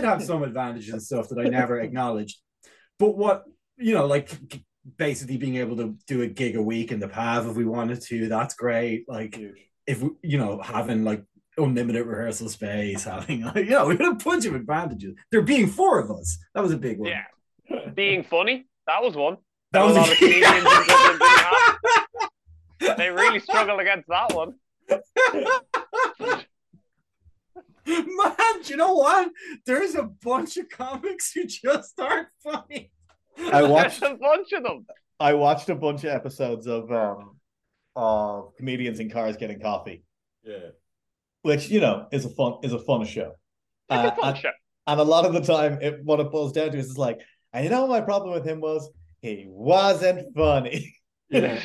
did have some advantages and stuff that I never acknowledged. But what, you know, like basically being able to do a gig a week in the Pav if we wanted to, that's great. Like if, you know, having like unlimited rehearsal space, having, like, you know, we had a bunch of advantages. There being four of us. That was a big one. Yeah. Being funny. That was one. That was a lot of Canadians in Dublin didn't have. They really struggled against that one. Man, do you know what? There's a bunch of comics who just aren't funny. I watched a bunch of them. I watched a bunch of episodes of Comedians in Cars Getting Coffee. Yeah, which, you know, is a fun show. It's a fun show. And a lot of the time, what it boils down to is like, I know my problem with him was he wasn't funny. Yeah.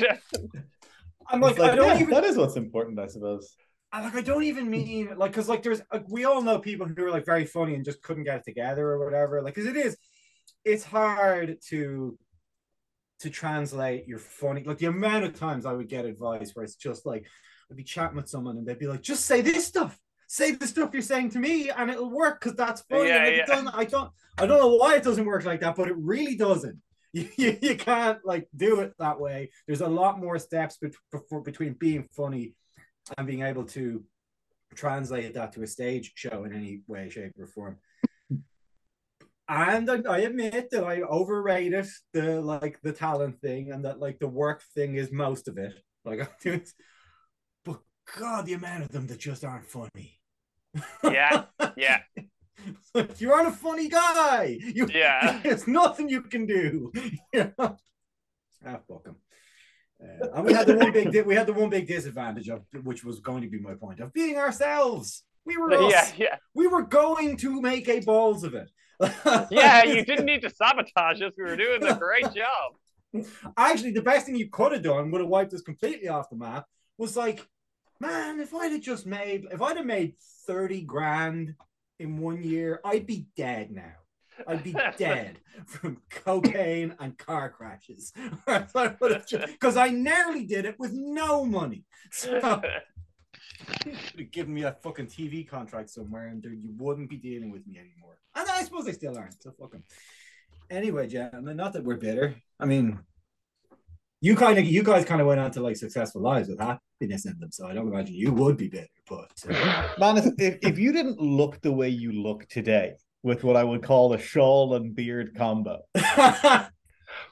I'm like I don't even... that is what's important, I suppose. I don't even mean like, because like there's we all know people who are like very funny and just couldn't get it together or whatever. Like, because it's hard to translate your funny. Like the amount of times I would get advice where it's just like I'd be chatting with someone and they'd be like, just say this stuff. Say the stuff you're saying to me and it'll work because that's funny. Yeah, and yeah. I don't know why it doesn't work like that, but it really doesn't. You can't like do it that way. There's a lot more steps between being funny and being able to translate that to a stage show in any way, shape, or form. And I admit that I overrated the talent thing and that like the work thing is most of it. Like I do it, but God, the amount of them that just aren't funny. Yeah, yeah. Like, you're not a funny guy. There's nothing you can do. You know? Ah, fuck him. And we had the one big disadvantage of, which was going to be my point, of being ourselves. We were us. Yeah, yeah. We were going to make a balls of it. Yeah, you didn't need to sabotage us. We were doing a great job. Actually, the best thing you could have done would have wiped us completely off the map. Was like, man, if I'd have made 30 grand. In 1 year, I'd be dead now. I'd be dead from cocaine and car crashes. Because I nearly did it with no money. So you should have given me a fucking TV contract somewhere and you wouldn't be dealing with me anymore. And I suppose they still aren't, so fuck them. Anyway, gentlemen, not that we're bitter. I mean, you guys kind of went on to like successful lives with happiness in them, so I don't imagine you would be bitter. But Manus, if you didn't look the way you look today, with what I would call a shawl and beard combo,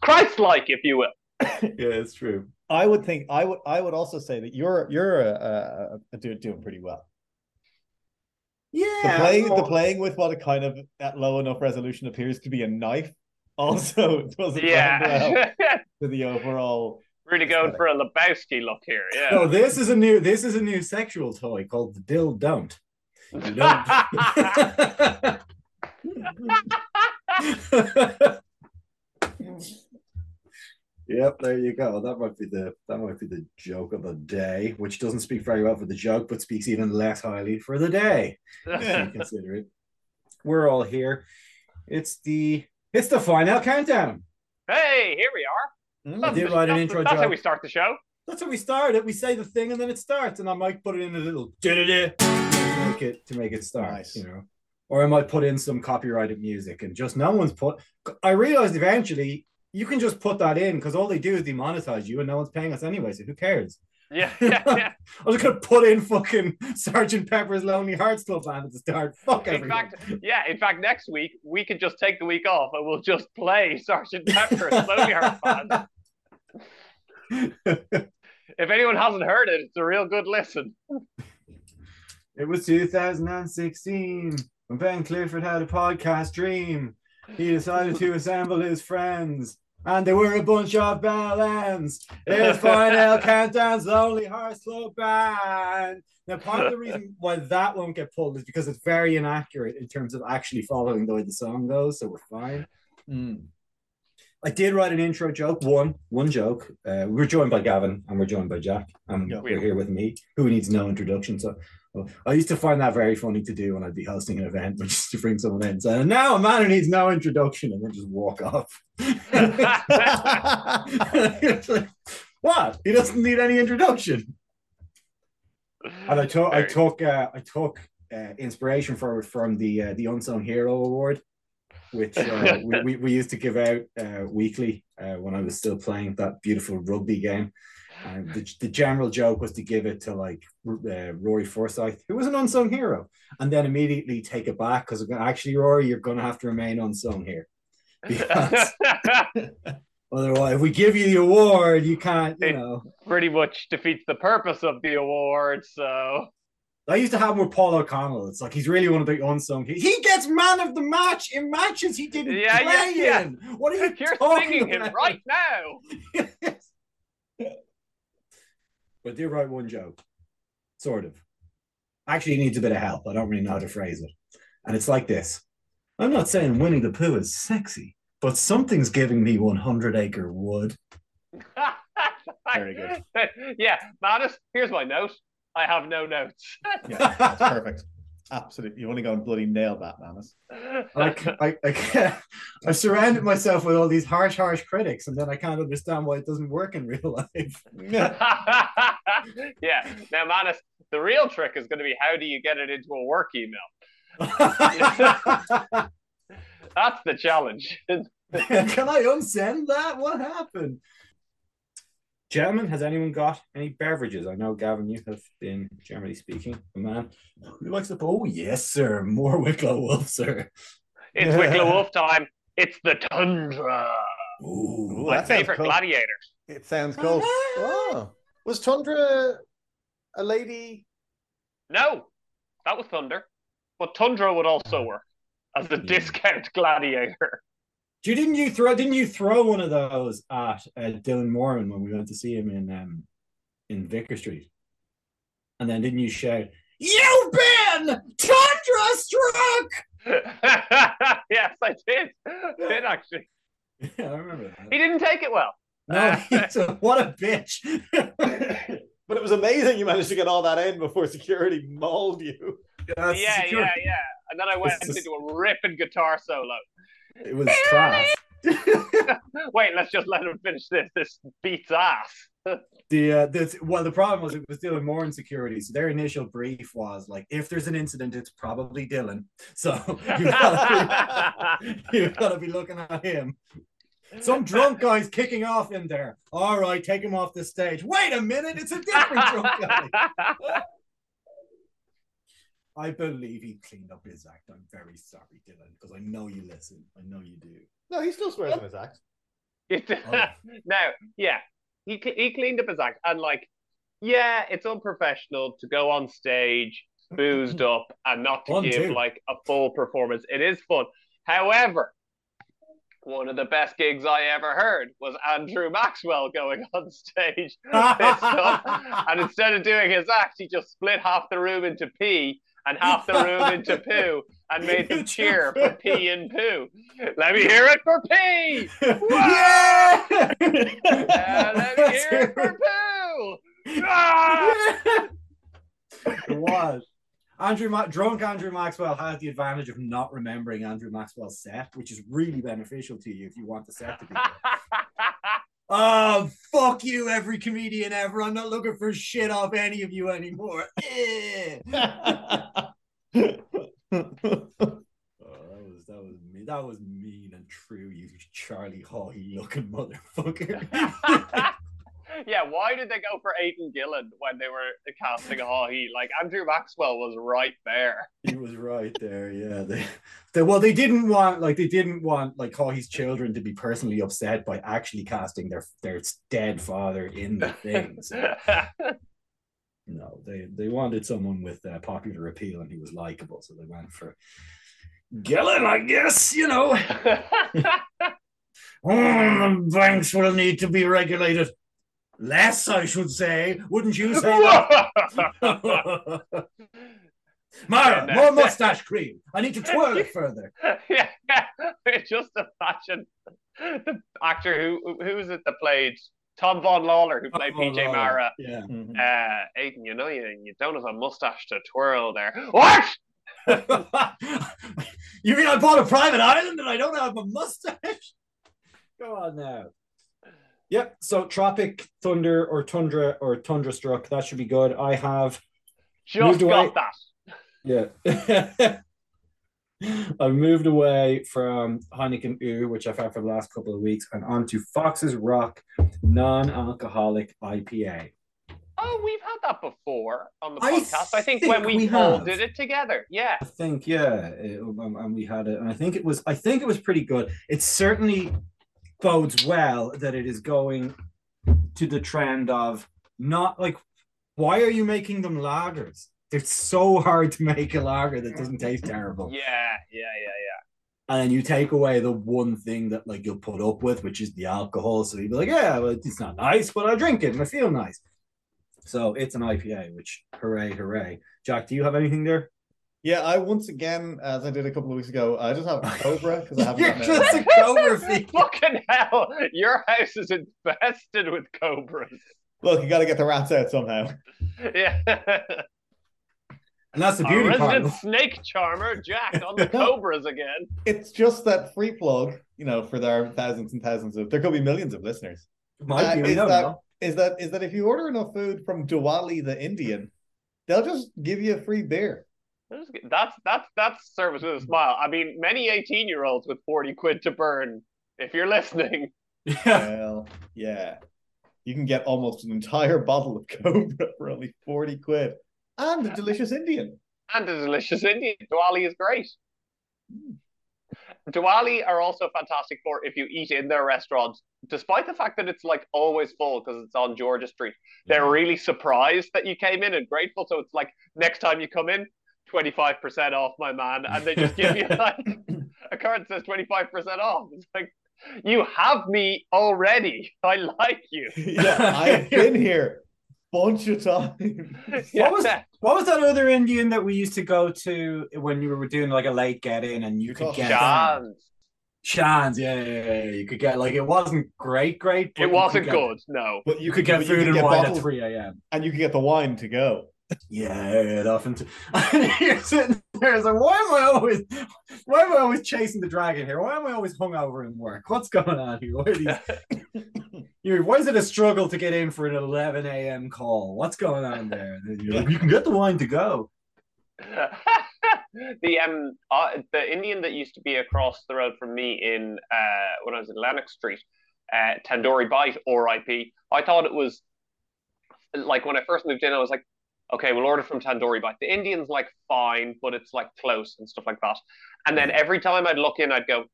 Christ-like, if you will. Yeah, it's true. I would also say that you're doing pretty well. Yeah, the playing with what a kind of at low enough resolution appears to be a knife also doesn't lend well to the overall. Really going for a Lebowski look here, yeah. No, this is a new sexual toy called the Dill Don't. You don't. Yep, there you go. That might be the joke of the day, which doesn't speak very well for the joke, but speaks even less highly for the day. Yeah. Consider it. We're all here. It's the final countdown. Hey, here we are. That's how we start the show. That's how we start it. We say the thing and then it starts. And I might put it in a little to make it start, nice. You know. Or I might put in some copyrighted music and just no one's put. I realized eventually you can just put that in because all they do is demonetize you and no one's paying us anyway. So who cares? Yeah. I was gonna put in fucking Sgt. Pepper's Lonely Hearts Club Band at the start. Fuck everything. In fact, next week we could just take the week off and we'll just play Sgt. Pepper's Lonely Hearts Band. If anyone hasn't heard it, it's a real good listen. It was 2016 when Ben Clifford had a podcast dream. He decided to assemble his friends. And they were a bunch of balanced. It's Final Countdown's Lonely Hearts Club Band. Now, part of the reason why that won't get pulled is because it's very inaccurate in terms of actually following the way the song goes, so we're fine. Mm. I did write an intro joke, one joke. We're joined by Gavin and we're joined by Jack. And we're here with me, who needs no introduction. So I used to find that very funny to do when I'd be hosting an event, but just to bring someone in and say, now a man who needs no introduction, and then just walk off. Like, what? He doesn't need any introduction. And I took inspiration for from the Unsung Hero Award, which we used to give out weekly when I was still playing that beautiful rugby game. The general joke was to give it to like Rory Forsyth, who was an unsung hero, and then immediately take it back because actually, Rory, you're going to have to remain unsung here. Because otherwise, if we give you the award, you can't, you know. Pretty much defeats the purpose of the award, so... I used to have him with Paul O'Connell. It's like he's really one of the unsung. He gets man of the match in matches he didn't play in. What are you talking about? You're singing him right now. But do write one joke, sort of. Actually, he needs a bit of help. I don't really know how to phrase it. And it's like this. I'm not saying Winnie the Pooh is sexy, but something's giving me 100 Acre Wood. Very good. Yeah, Manus, here's my note. I have no notes. Yeah, that's perfect. Absolutely. You've only gone bloody nail that, Manus. I've surrounded myself with all these harsh critics, and then I can't understand why it doesn't work in real life. Yeah. Now, Manus, the real trick is going to be how do you get it into a work email? That's the challenge. Can I unsend that? What happened? Gentlemen, has anyone got any beverages? I know, Gavin, you have been, generally speaking, a man who likes the... Oh, yes, sir. More Wicklow Wolf, sir. It's Wicklow Wolf time. It's the Tundra. Ooh, my favourite gladiator. It sounds cool. Oh, was Tundra a lady? No, that was Thunder. But Tundra would also work as the discount gladiator. Didn't you throw one of those at Dylan Moran when we went to see him in Vicar Street? And then didn't you shout, "You've been Tundra struck"? Yes, I did. I did actually. Yeah, I remember that. He didn't take it well. No, what a bitch. But it was amazing you managed to get all that in before security mauled you. Yeah. And then I went into a ripping guitar solo. It was class. Wait, let's just let him finish this. This beats ass. The problem was it was Dylan Moran security. So their initial brief was like, if there's an incident, it's probably Dylan. So you've got to be looking at him. Some drunk guy's kicking off in there. All right, take him off the stage. Wait a minute, it's a different drunk guy. I believe he cleaned up his act. I'm very sorry, Dylan, because I know you listen. I know you do. No, he still swears on his act. He cleaned up his act. And like, yeah, it's unprofessional to go on stage, boozed up, and not to give like a full performance. It is fun. However, one of the best gigs I ever heard was Andrew Maxwell going on stage. And instead of doing his act, he just split half the room into pee and half the room into poo and made them cheer for pee and poo. Let me hear it for pee! Yeah! Let me hear it for poo! Ah! It was. Drunk Andrew Maxwell has the advantage of not remembering Andrew Maxwell's set, which is really beneficial to you if you want the set to be good. Oh, fuck you, every comedian ever. I'm not looking for shit off any of you anymore. That was mean and true, you Charlie Hawley looking motherfucker. Yeah, why did they go for Aiden Gillen when they were casting Hawley? Like, Andrew Maxwell was right there. He was right there, yeah. They didn't want Hawley's children to be personally upset by actually casting their dead father in the thing. So. No, they wanted someone with popular appeal and he was likable, so they went for Gillen, I guess, you know. The banks will need to be regulated. Less, I should say. Wouldn't you say that? Mara, more mustache cream. I need to twirl it further. Yeah. Just imagine the actor who was it that played Tom Von Lawler, who played PJ Mara. Yeah. Mm-hmm. Aiden, you know you don't have a mustache to twirl there. What? You mean I bought a private island and I don't have a mustache? Go on now. Yep, so Tropic Thunder or Tundra or Tundrastruck, that should be good. I have just got that. Yeah. I moved away from Heineken Ooh, which I've had for the last couple of weeks, and onto Fox's Rock non-alcoholic IPA. Oh, we've had that before on the podcast. I think when we all did it together. Yeah. I think, yeah. And we had it. And I think it was pretty good. It certainly bodes well that it is going to the trend of not like, why are you making them lagers? It's so hard to make a lager that doesn't taste terrible. Yeah. And you take away the one thing that like you'll put up with, which is the alcohol. So you'd be like, yeah, well, it's not nice, but I drink it and I feel nice. So it's an IPA, which hooray. Jack, do you have anything there? Yeah, I once again, as I did a couple of weeks ago, I just have a Cobra because I haven't got just a Cobra thing. Fucking hell, your house is infested with Cobras. Look, you got to get the rats out somehow. Yeah. And that's the beauty part. Resident snake charmer, Jack, on the Cobras again. It's just that free plug, you know, for their thousands and thousands of, there could be millions of listeners. Might be, is that if you order enough food from Diwali the Indian, they'll just give you a free beer. That's service with a smile. I mean, many 18-year-olds with 40 quid to burn, if you're listening. Well, yeah. You can get almost an entire bottle of Cobra for only 40 quid. And a delicious Indian. Diwali is great. Diwali are also fantastic for if you eat in their restaurants, despite the fact that it's like always full because it's on Georgia Street. They're really surprised that you came in and grateful. So it's like, next time you come in, 25% off, my man. And they just give you like a card that says 25% off. It's like, you have me already. I like you. Yeah, I've been here. Bunch of time. Yeah. What was that other Indian that we used to go to when you were doing like a late get in and you could get Shans, yeah. You could get like, it wasn't great. It wasn't good, no. But you could get food and wine at 3 a.m. And you could get the wine to go. Yeah, often. You're sitting there, it's like, why am I always chasing the dragon here? Why am I always hungover in work? What's going on here? Why is it a struggle to get in for an 11 a.m. call? What's going on there? You're like, you can get the wine to go. The Indian that used to be across the road from me in when I was in Lanark Street, Tandoori Bite, R.I.P. I thought it was like when I first moved in, I was like, okay, we'll order from Tandoori Bite. The Indian's like fine, but it's like close and stuff like that. And then every time I'd look in, I'd go,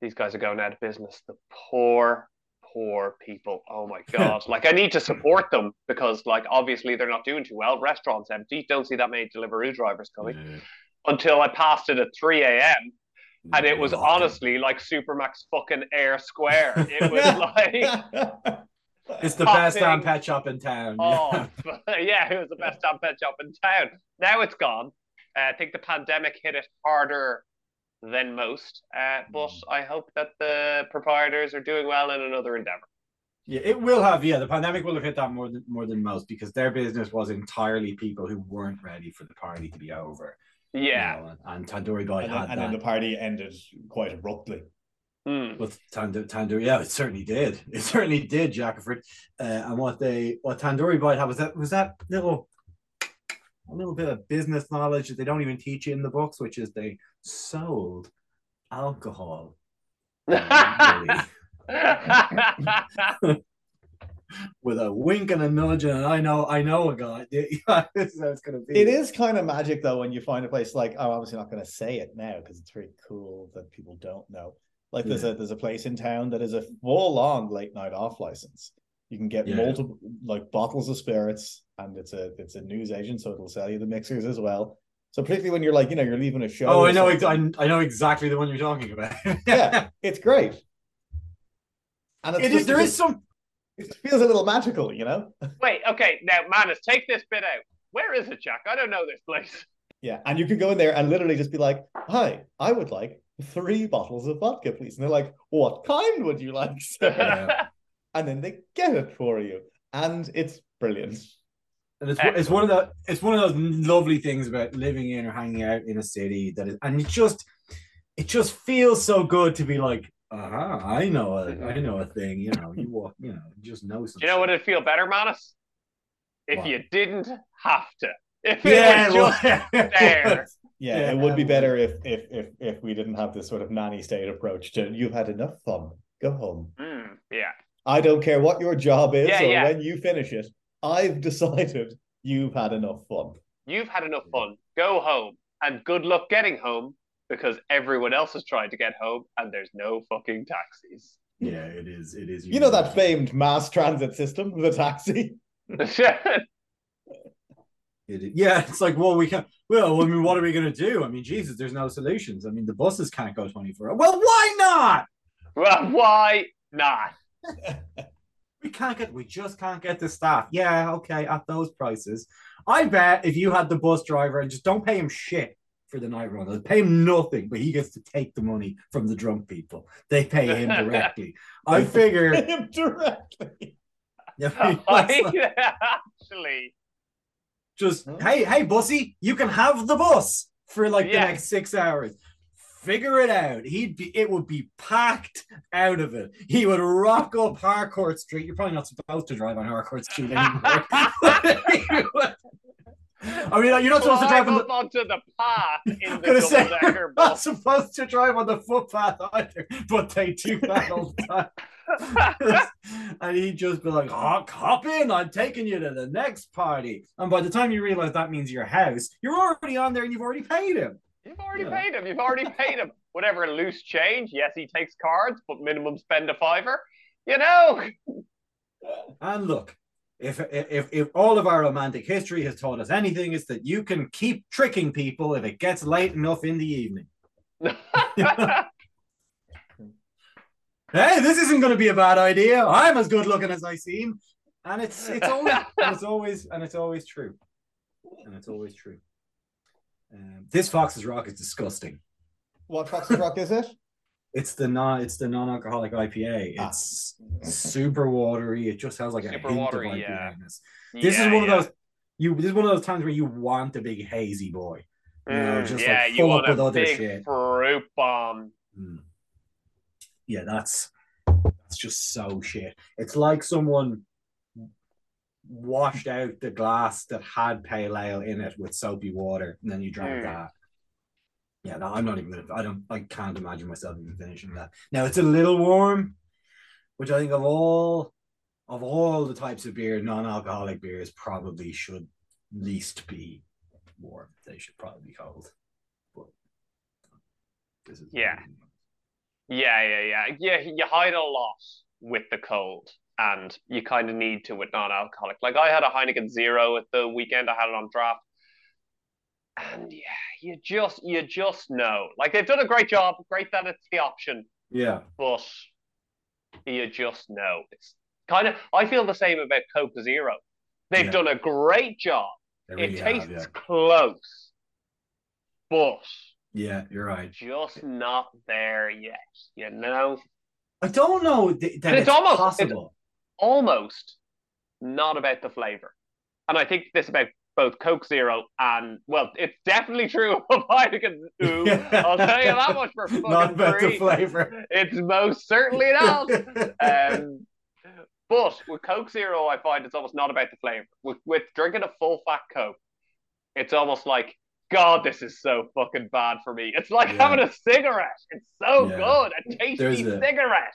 these guys are going out of business. The poor people. Oh my God. Like, I need to support them because like, obviously they're not doing too well. Restaurants empty. Don't see that many Deliveroo drivers coming until I passed it at 3 a.m. And it was honestly like Supermax fucking Air Square. It was like... It's the best damn pet shop in town. Oh, yeah, it was the best damn pet shop in town. Now it's gone. I think the pandemic hit it harder than most. But I hope that the proprietors are doing well in another endeavor. Yeah, it will have. Yeah, the pandemic will have hit that more than most because their business was entirely people who weren't ready for the party to be over. Yeah. You know, and Tandoori Bite and then the party ended quite abruptly. With Tandoori, yeah, it certainly did. It certainly did, Jackerford. And what Tandoori Bite had was that little bit of business knowledge that they don't even teach you in the books, which is they sold alcohol. With a wink and a nudge, and I know a guy. This is how it's gonna be. It is kind of magic though when you find a place like, I'm obviously not going to say it now because it's very cool that people don't know. Like there's a place in town that is a full-on late night off license. You can get multiple like bottles of spirits, and it's a news agent, so it'll sell you the mixers as well. So particularly when you're like, you know, you're leaving a show. Oh, I know exactly the one you're talking about. Yeah, it's great. And it feels a little magical, you know. Wait, okay, now Manus, take this bit out. Where is it, Jack? I don't know this place. Yeah, and you can go in there and literally just be like, "Hi, I would like 3 bottles of vodka, please." And they're like, "What kind would you like, sir?" Yeah. And then they get it for you, and it's brilliant. And it's one of those lovely things about living in or hanging out in a city that is, and it just feels so good to be like, I know a thing. You know, you just know something. You know what it'd feel better, Manus? If you didn't have to. If it was just there. Yeah, it would be better if we didn't have this sort of nanny state approach to you've had enough fun, go home. Yeah. I don't care what your job is or when you finish it. I've decided you've had enough fun. You've had enough fun. Go home. And good luck getting home, because everyone else has tried to get home and there's no fucking taxis. Yeah, it is. It is. You know that famed mass transit system, the taxi? Yeah, it's like, well, what are we going to do? I mean, Jesus, there's no solutions. I mean, the buses can't go 24 hours. Well, why not? Well, why not? We just can't get the staff. Yeah, okay, at those prices. I bet if you had the bus driver and just don't pay him shit for the night run, pay him nothing, but he gets to take the money from the drunk people. They pay him directly. I figure pay him directly. Actually. Just, hey, bussy, you can have the bus for like the next 6 hours. Figure it out. It would be packed out of it. He would rock up Harcourt Street. You're probably not supposed to drive on Harcourt Street anymore. I mean, you're not supposed to drive onto the path in the double-decker bus. Not supposed to drive on the footpath either, but they do that all the time. And he'd just be like, hop in, I'm taking you to the next party. And by the time you realize that means your house, you're already on there and you've already paid him. You've already paid him. Whatever, loose change. Yes, he takes cards, but minimum spend a $5. You know. And look, if all of our romantic history has taught us anything, it's that you can keep tricking people if it gets late enough in the evening. Hey, this isn't going to be a bad idea. I'm as good looking as I seem, and it's always true. This Fox's Rock is disgusting. What Fox's Rock is it? It's the non-alcoholic IPA. It's super watery. It just has like a hint of IPA. Yeah. This is one of those times where you want a big hazy boy. You want up with a big shit. Fruit bomb. Yeah, that's just so shit. It's like someone washed out the glass that had pale ale in it with soapy water, and then you drank that. Yeah, no, I'm not even gonna. I can't imagine myself even finishing that. Now it's a little warm, which I think of all the types of beer, non-alcoholic beers probably should least be warm. They should probably be cold. But this is you hide a lot with the cold, and you kind of need to with non-alcoholic. Like, I had a Heineken 0 at the weekend. I had it on draft. And, yeah, you just know. Like, they've done a great job. Great that it's the option. Yeah. But you just know. It's kind of... I feel the same about Coke Zero. They've done a great job. Really it tastes close. But... yeah, you're right. Just not there yet, you know? I don't know that it's almost possible. It's almost not about the flavor. And I think this about both Coke Zero and, well, it's definitely true of Heineken 2. I'll tell you that much for fucking free. Not about the flavor. It's most certainly not. But with Coke Zero, I find it's almost not about the flavor. With drinking a full-fat Coke, it's almost like, God, this is so fucking bad for me. It's like having a cigarette. It's so good. A tasty cigarette.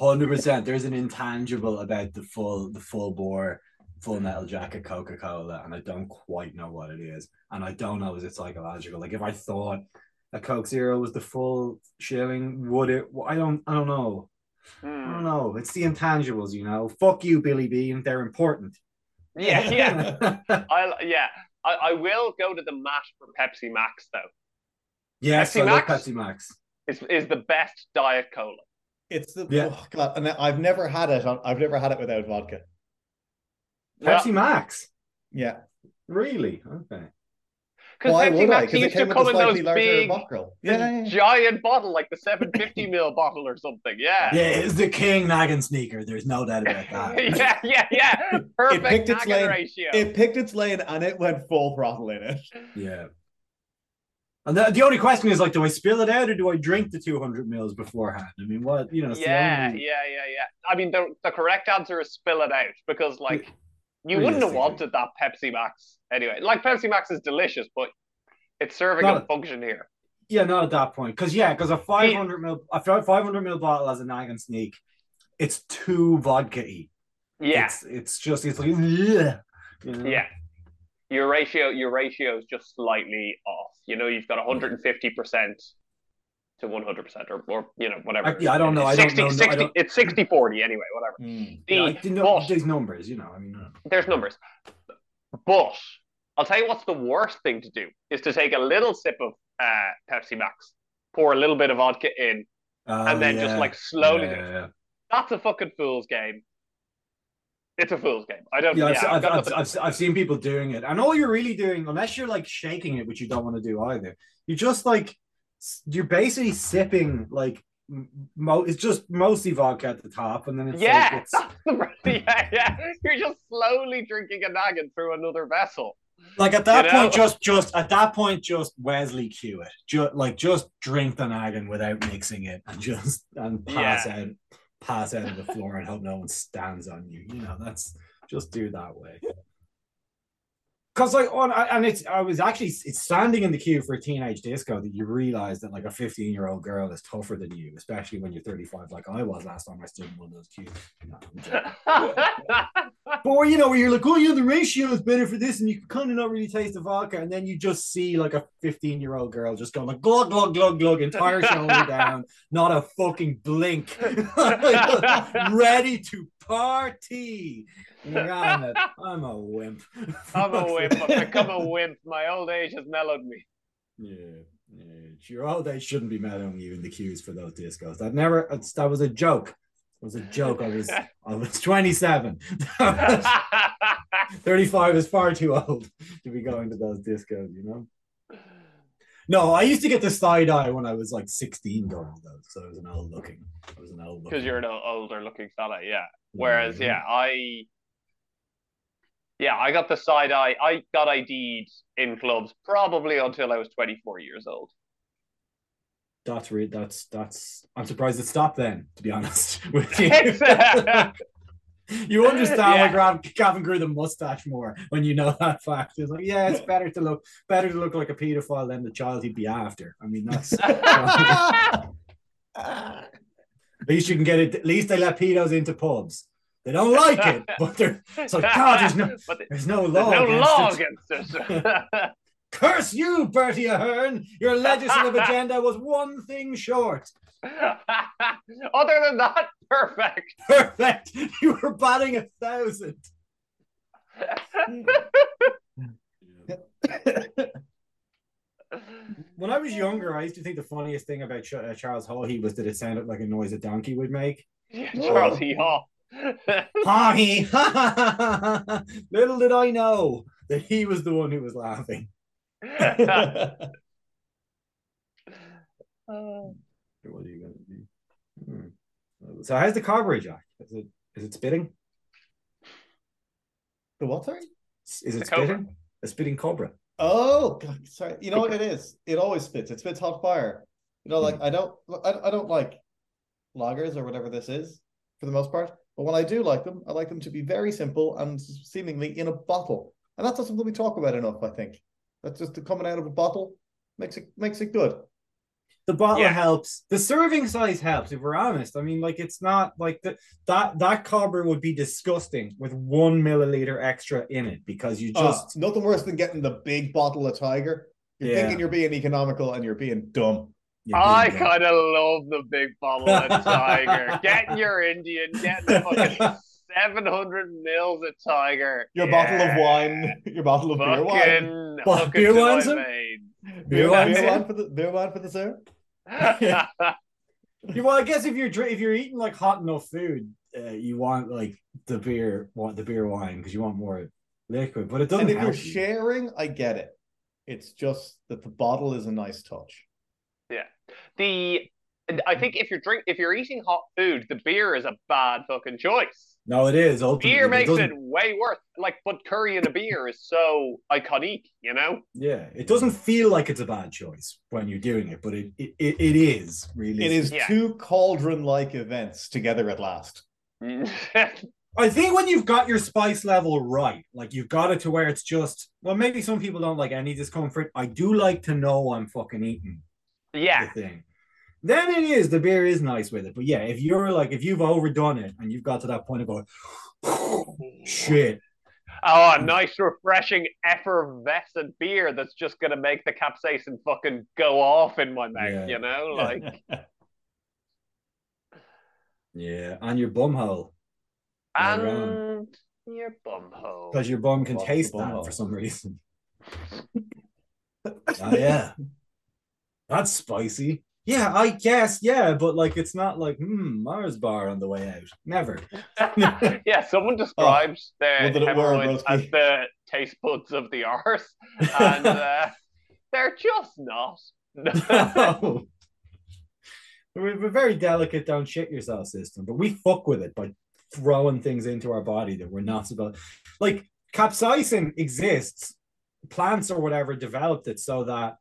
100%. There's an intangible about the full metal jacket Coca-Cola, and I don't quite know what it is. And I don't know, is it psychological? Like, if I thought a Coke Zero was the full shilling, would it? I don't know. I don't know. It's the intangibles, you know. Fuck you, Billy Bean. They're important. Yeah. I will go to the mat for Pepsi Max, though. Yes, Pepsi Max is the best diet cola. It's the oh God, and I've never had it without vodka. Pepsi Max. Yeah. Really? Okay. Because Pepsi Max used to come in those big, giant bottle, like the 750ml bottle or something. Yeah. Yeah, it's the king nagging sneaker. There's no doubt about that. yeah. Perfect nagging ratio. It picked its lane and it went full throttle in it. Yeah. And the only question is, like, do I spill it out or do I drink the 200 mils beforehand? I mean, what, you know? It's the only... I mean, the correct answer is spill it out, because, like, You wouldn't have wanted that Pepsi Max anyway. Like, Pepsi Max is delicious, but it's serving a function here. Yeah, not at that point. Because, yeah, because a 500 ml bottle as a nag and sneak, it's too vodka-y. Yeah. It's just, it's like, bleh, you know? Yeah. Your ratio is just slightly off. You know, you've got 150% to 100% or you know, whatever. Yeah, I don't know. I don't know. It's 60-40 anyway, whatever. There's numbers, you know. I mean, there's numbers. But I'll tell you what's the worst thing to do is to take a little sip of Pepsi Max, pour a little bit of vodka in, and then just like slowly do it. Yeah. That's a fucking fool's game. It's a fool's game. I don't know. Yeah, I've seen people doing it. And all you're really doing, unless you're like shaking it, which you don't want to do either, you're just like, you're basically sipping like, it's just mostly vodka at the top. And then it's you're just slowly drinking a noggin through another vessel. Like at that point, just Wesley Q it. Just drink the noggin without mixing it and pass out of the floor and hope no one stands on you. You know, that's just do that way. Because like it's standing in the queue for a teenage disco that you realize that like a 15-year-old girl is tougher than you, especially when you're 35, like I was last time I stood in one of those queues. No, but where, you know, where you're like, oh yeah, the ratio is better for this, and you can kind of not really taste the vodka, and then you just see like a 15-year-old girl just going like glug glug glug glug, entire shoulder down, not a fucking blink, ready to party. I'm a wimp. I'm a wimp. I've become a wimp. My old age has mellowed me. Yeah. Your old age shouldn't be mellowing you in the queues for those discos. That was a joke. It was a joke. I was 27. 35 is far too old to be going to those discos, you know? No, I used to get the side eye when I was like 16 going to those, so I was an old looking. Because you're an older looking fella, yeah. Whereas, I got the side eye. I got ID'd in clubs probably until I was 24 years old. That's weird. That's. I'm surprised it stopped then. To be honest with you, you understand why Gavin grew the mustache more when you know that fact. It's like, yeah, it's better to look like a pedophile than the child he'd be after. I mean, that's. At least you can get it. At least they let pedos into pubs. They don't like it, but they're. It's like, God, there's no law against it. Curse you, Bertie Ahern! Your legislative agenda was one thing short. Other than that, perfect. Perfect. You were batting 1,000. When I was younger, I used to think the funniest thing about Charles Hawley was that it sounded like a noise a donkey would make. Yeah, Charles Hawley. Little did I know that he was the one who was laughing. What are you going to do? So how's the Cobra, Jack? Is it spitting? The what, sorry? Is it spitting? Cobra. A spitting cobra. Oh, God, sorry. You know what it is? It always spits. It spits hot fire. You know, like I don't like lagers or whatever this is for the most part. But when I do like them, I like them to be very simple and seemingly in a bottle. And that's not something we talk about enough, I think. That's just the coming out of a bottle makes it good. The bottle helps. The serving size helps, if we're honest. I mean, like, it's not like that Cobra would be disgusting with 1 milliliter extra in it, because you just... nothing worse than getting the big bottle of Tiger. You're thinking you're being economical and you're being dumb. I kind of love the big bottle of Tiger. Getting your Indian, getting the fucking... 700 mils of Tiger. Your bottle of wine. Your bottle of beer wine. Beer wine's Beer wine for the sir. Well, I guess if you're eating like hot enough food, you want like the beer wine because you want more liquid. But it doesn't. And if you're sharing, I get it. It's just that the bottle is a nice touch. Yeah. I think if you're eating hot food, the beer is a bad fucking choice. No, it is. Ultimately. Beer makes it way worse. Like, but curry and a beer is so iconic, you know? Yeah, it doesn't feel like it's a bad choice when you're doing it, but it is, really. It is two cauldron-like events together at last. I think when you've got your spice level right, like you've got it to where it's just, well, maybe some people don't like any discomfort. I do like to know I'm fucking eating. Yeah. The thing. Then it is, the beer is nice with it. But yeah, if you're like, if you've overdone it and you've got to that point of going, oh, shit. Oh, a nice, refreshing, effervescent beer that's just going to make the capsaicin fucking go off in my mouth, yeah. You know? Like. Yeah, and your bumhole. And your bumhole. Because your bum can taste that for some reason. Oh, yeah. That's spicy. Yeah, I guess, yeah, but like it's not like Mars bar on the way out. Never. Yeah, someone describes the hemorrhoids as the taste buds of the arse, and they're just not. No. We're very delicate, don't shit yourself system, but we fuck with it by throwing things into our body that we're not supposed to. Like capsaicin exists. Plants or whatever developed it so that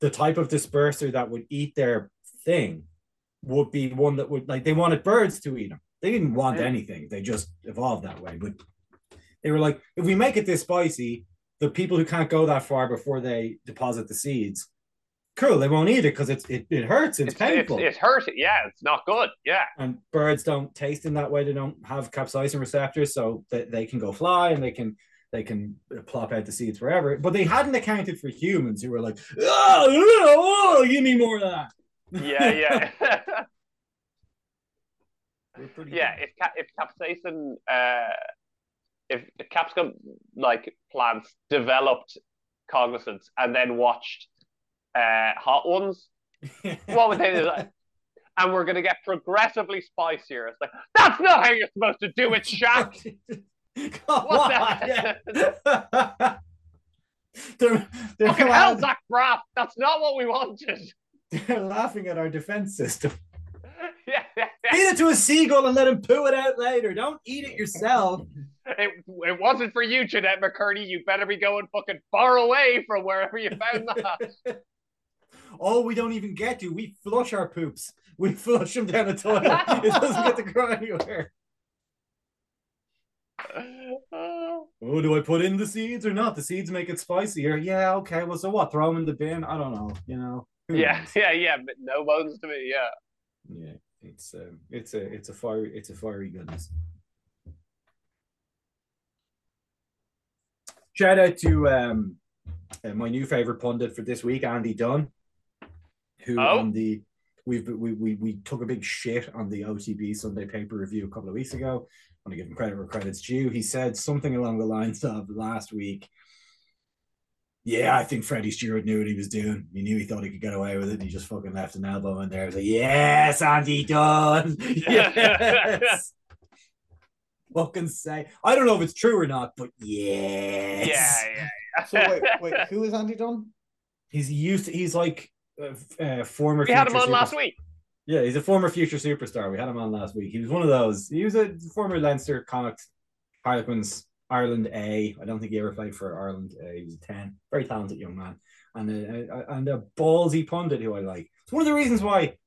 the type of disperser that would eat their thing would be one that would, like, they wanted birds to eat them. They didn't want anything. They just evolved that way. But they were like, if we make it this spicy, the people who can't go that far before they deposit the seeds, cool, they won't eat it because it hurts. It's painful. It's hurting. Yeah, it's not good. Yeah. And birds don't taste in that way. They don't have capsaicin receptors, so they can go fly and they can plop out the seeds forever. But they hadn't accounted for humans who were like, oh, give me more of that. Yeah, yeah. Yeah, if capsicum like plants developed cognizance and then watched hot ones, what would they do? And we're gonna get progressively spicier. It's like, that's not how you're supposed to do it, Shaq. What the? They're fucking hell, Zach Braff. That's not what we wanted. They're laughing at our defense system. Yeah. Feed it to a seagull and let him poo it out later. Don't eat it yourself. It wasn't for you, Jeanette McCurdy. You better be going fucking far away from wherever you found that. Oh, we don't even get to. We flush our poops. We flush them down the toilet. It doesn't get to go anywhere. Oh, do I put in the seeds or not? The seeds make it spicier. Yeah, okay. Well, so what? Throw them in the bin? I don't know. You know? Yeah. But no bones to me. Yeah. It's a fiery goodness. Shout out to my new favorite pundit for this week, Andy Dunn, who on the we took a big shit on the OTB Sunday paper review a couple of weeks ago. To give him credit where credit's due, he said something along the lines of last week, yeah, I think Freddie Stewart knew what he was doing. He knew he thought he could get away with it and he just fucking left an elbow in there. I was like, yes, Andy Dunn. Yes. Fucking say. I don't know if it's true or not, but yes. Yeah. So wait, who is Andy Dunn? He's like former. We had him on last week. Yeah, he's a former future superstar. We had him on last week. He was one of those. He was a former Leinster comic, Harlequins, Ireland A. I don't think he ever played for Ireland. He was a 10. Very talented young man. And a ballsy pundit who I like. It's one of the reasons why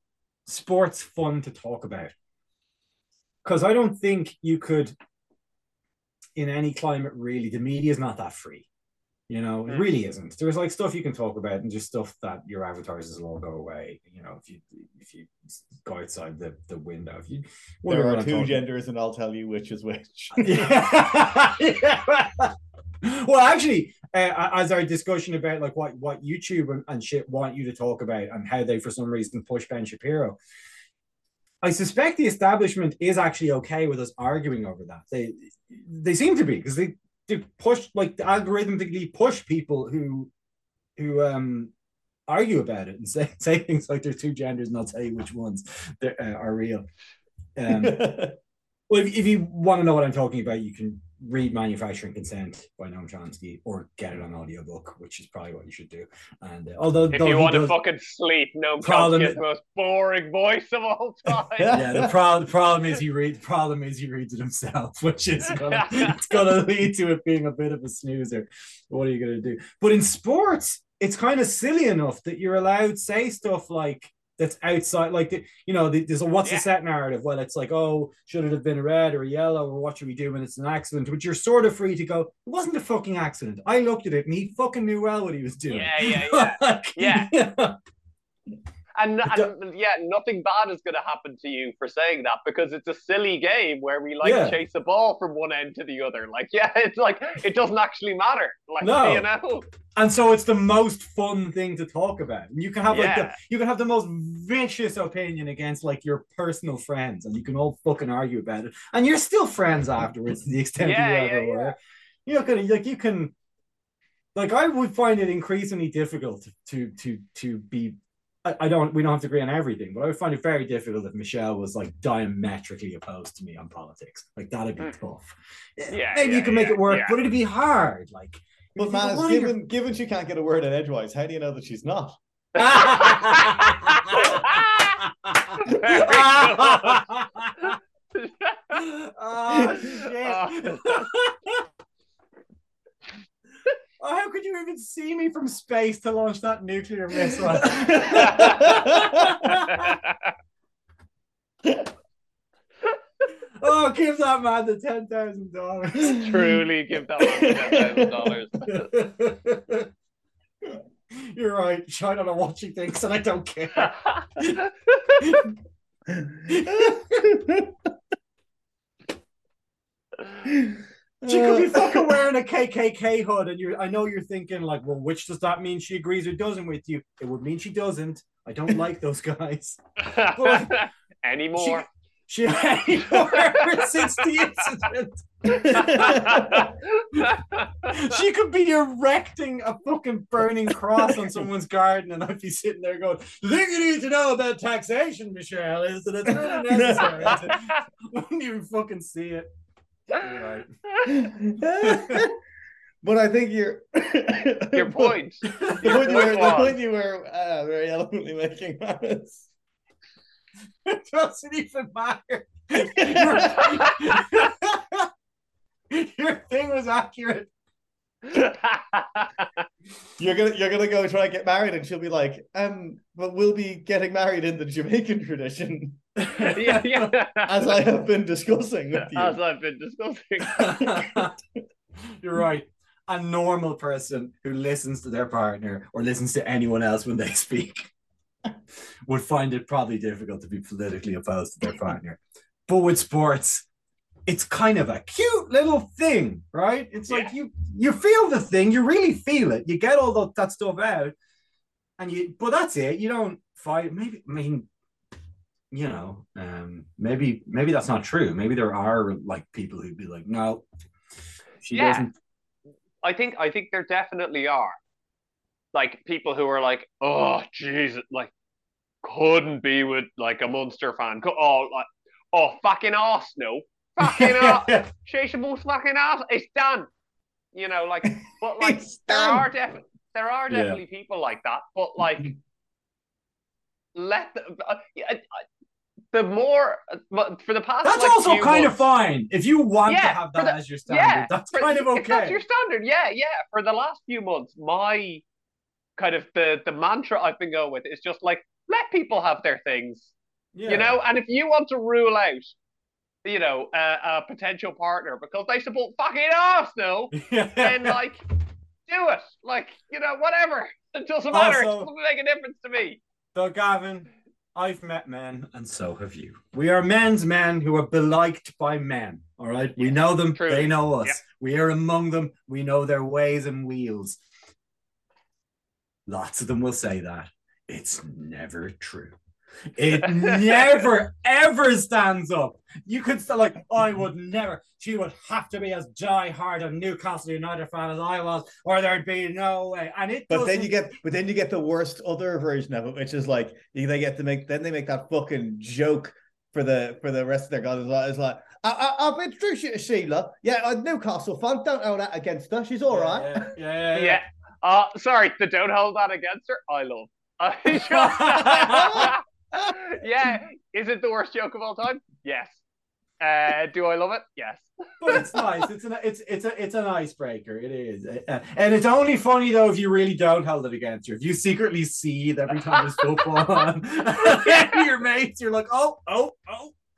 sport's fun to talk about. Because I don't think you could, in any climate really, the media's not that free. You know, it really isn't. There's like stuff you can talk about and just stuff that your advertisers will all go away. You know, if you go outside the window. If you there are two genders and I'll tell you which is which. Yeah. Well, actually, as our discussion about like what YouTube and shit want you to talk about and how they, for some reason, push Ben Shapiro. I suspect the establishment is actually okay with us arguing over that. They seem to be, because they push, like, algorithmically push people who argue about it and say things like there's two genders and I'll tell you which ones are real. Well, if you want to know what I'm talking about, you can read Manufacturing Consent by Noam Chomsky or get it on audiobook, which is probably what you should do. And although if you want to fucking sleep, Noam Chomsky is the most boring voice of all time. Yeah, the problem is he reads it himself, which is it's gonna lead to it being a bit of a snoozer. What are you gonna do? But in sports, it's kind of silly enough that you're allowed to say stuff like that's outside, like, the, you know, there's a what's the set narrative. Well, it's like, oh, should it have been red or yellow, or what should we do when it's an accident? But you're sort of free to go, it wasn't a fucking accident. I looked at it and he fucking knew well what he was doing. Yeah. And yeah, nothing bad is going to happen to you for saying that, because it's a silly game where we like chase the ball from one end to the other. Like, yeah, it's like, it doesn't actually matter. Like, no. You know? And so it's the most fun thing to talk about. And you can have like the, you can have the most vicious opinion against like your personal friends, and you can all fucking argue about it. And you're still friends afterwards to the extent you ever were. You know, like you can, like I would find it increasingly difficult to be. I don't. We don't have to agree on everything, but I would find it very difficult if Michelle was like diametrically opposed to me on politics. Like that'd be tough. Yeah, maybe you can make it work, but it'd be hard. Like, well, Manus, given she can't get a word in edgewise, how do you know that she's not? Oh shit! Oh, how could you even see me from space to launch that nuclear missile? Oh, give that man the $10,000. Truly, give that man the $10,000. You're right. Shine on a watch he thinks, and I don't care. She could be fucking wearing a KKK hood, and I know you're thinking like, well, which does that mean she agrees or doesn't with you? It would mean she doesn't. I don't like those guys. But, like, anymore. She anymore since the incident. She could be erecting a fucking burning cross on someone's garden, and I'd be sitting there going, the thing you need to know about taxation, Michelle, is that it's not necessary. I wouldn't even fucking see it. Right. But I think your point you were very eloquently making, Manus. It doesn't even matter. Your thing was accurate. You're gonna go try and get married, and she'll be like, but we'll be getting married in the Jamaican tradition. As I have been discussing with you. As I've been discussing. You're right. A normal person who listens to their partner or listens to anyone else when they speak would find it probably difficult to be politically opposed to their partner. But with sports, it's kind of a cute little thing, right? It's like you feel the thing, you really feel it. You get all that stuff out, and but that's it. You don't fight. Maybe, I mean, you know, maybe that's not true. Maybe there are like people who'd be like, no, she doesn't. I think there definitely are like people who are like, oh Jesus, like couldn't be with like a Munster fan. Oh, like, oh fucking arse, no. Fucking ass. She's the most fucking ass. It's done. You know, like, but like there are definitely people like that, but like the more for the past. That's like, also kind of fine if you want to have that as your standard. Yeah, that's kind of okay. That's your standard. Yeah. For the last few months, my kind of the mantra I've been going with is just like, let people have their things. Yeah. You know, and if you want to rule out, you know, a potential partner because they support fucking Arsenal, then like do it. Like, you know, whatever. It doesn't matter. Also, it doesn't make a difference to me. So Gavin, I've met men, and so have you. We are men's men who are beliked by men. All right, we know them; truly. They know us. Yeah. We are among them. We know their ways and wheels. Lots of them will say that it's never true. It never ever stands up. You could say like, I would never. She would have to be as die-hard a Newcastle United fan as I was, or there'd be no way. And it. But then you get the worst other version of it, which is like they make that fucking joke for the rest of their guys. It's like I've been through Sheila. Yeah, a Newcastle fan. Don't hold that against her. She's all right. Yeah. Sorry, the don't hold that against her. I love. Yeah, is it the worst joke of all time? Yes. Do I love it? Yes. But it's nice. It's an icebreaker. It is, and it's only funny though if you really don't hold it against her. If you secretly seethe every time there's football on, your mates, you're like, oh.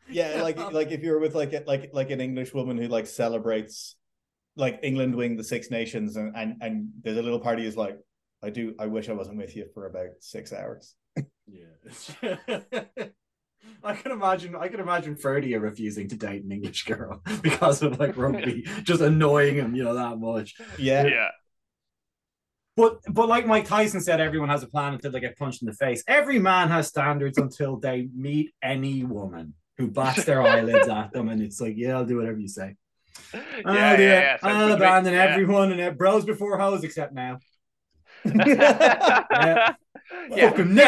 Yeah, like if you're with like an English woman who like celebrates, like England winning the Six Nations, and there's a little party is like, I wish I wasn't with you for about 6 hours. Yeah. I can imagine Ferdia refusing to date an English girl because of like rugby just annoying him, you know, that much. Yeah. But like Mike Tyson said, everyone has a plan until they get punched in the face. Every man has standards until they meet any woman who bats their eyelids at them, and it's like, yeah, I'll do whatever you say. I'll abandon everyone and bros before hoes, except now. Don't tell any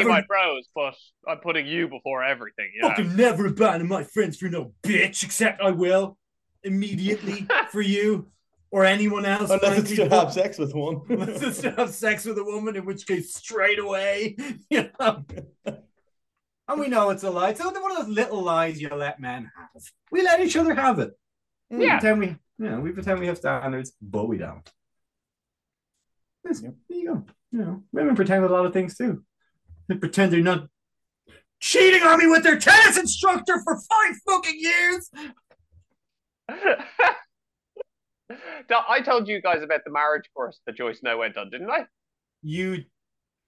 of my bros, but I'm putting you before everything. Yeah. Fucking never abandon my friends for no bitch, except I will immediately for you or anyone else. Unless it's to have sex with a woman, in which case straight away. You know? And we know it's a lie. It's one of those little lies you let men have. We let each other have it. Yeah. We pretend we have standards, but we don't. There you go. You know, women pretend a lot of things too. They pretend they're not cheating on me with their tennis instructor for 5 fucking years. Now, I told you guys about the marriage course that Joyce and I went on, didn't I? You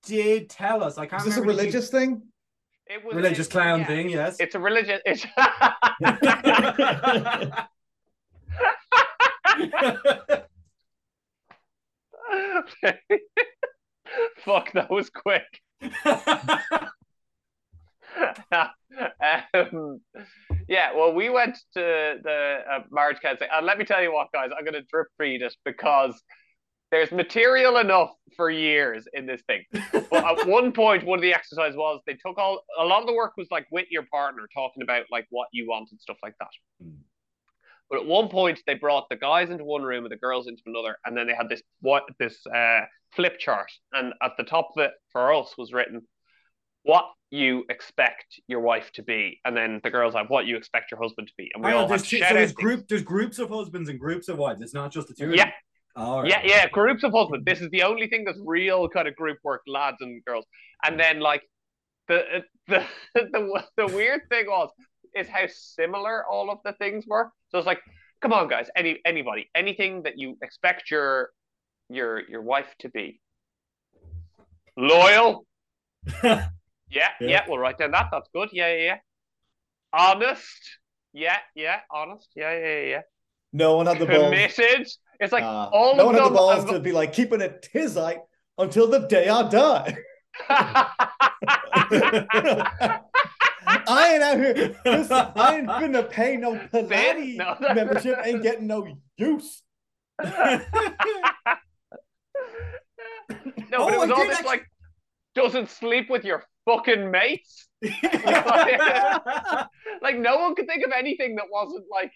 did tell us. I can't remember. Is this a religious thing? It was religious clown thing. Yes, it's a religious. It's... Fuck, that was quick. We went to the marriage counseling, and let me tell you what, guys, I'm going to drip feed it because there's material enough for years in this thing. But at one point, one of the exercises was they took a lot of the work was like with your partner talking about like what you want and stuff like that. Mm. But at one point, they brought the guys into one room and the girls into another, and then they had this flip chart. And at the top of it, for us, was written what you expect your wife to be, and then the girls have what you expect your husband to be. And there's groups of husbands and groups of wives. It's not just the two. Yeah. All right. Yeah. Groups of husbands. This is the only thing that's real kind of group work, lads and girls. And then like the weird thing was. Is how similar all of the things were. So it's like, come on, guys, anybody, anything that you expect your wife to be. Loyal. Yeah, we'll write down that. That's good. Yeah. Honest. Yeah, honest. Yeah. No one had the balls. Committed. It's like all no of them. No one had the balls to be like keeping it tizite until the day I die. I ain't out here. I ain't finna pay no Pilates membership. Ain't getting no use. But it was all this like doesn't sleep with your fucking mates. Like no one could think of anything that wasn't like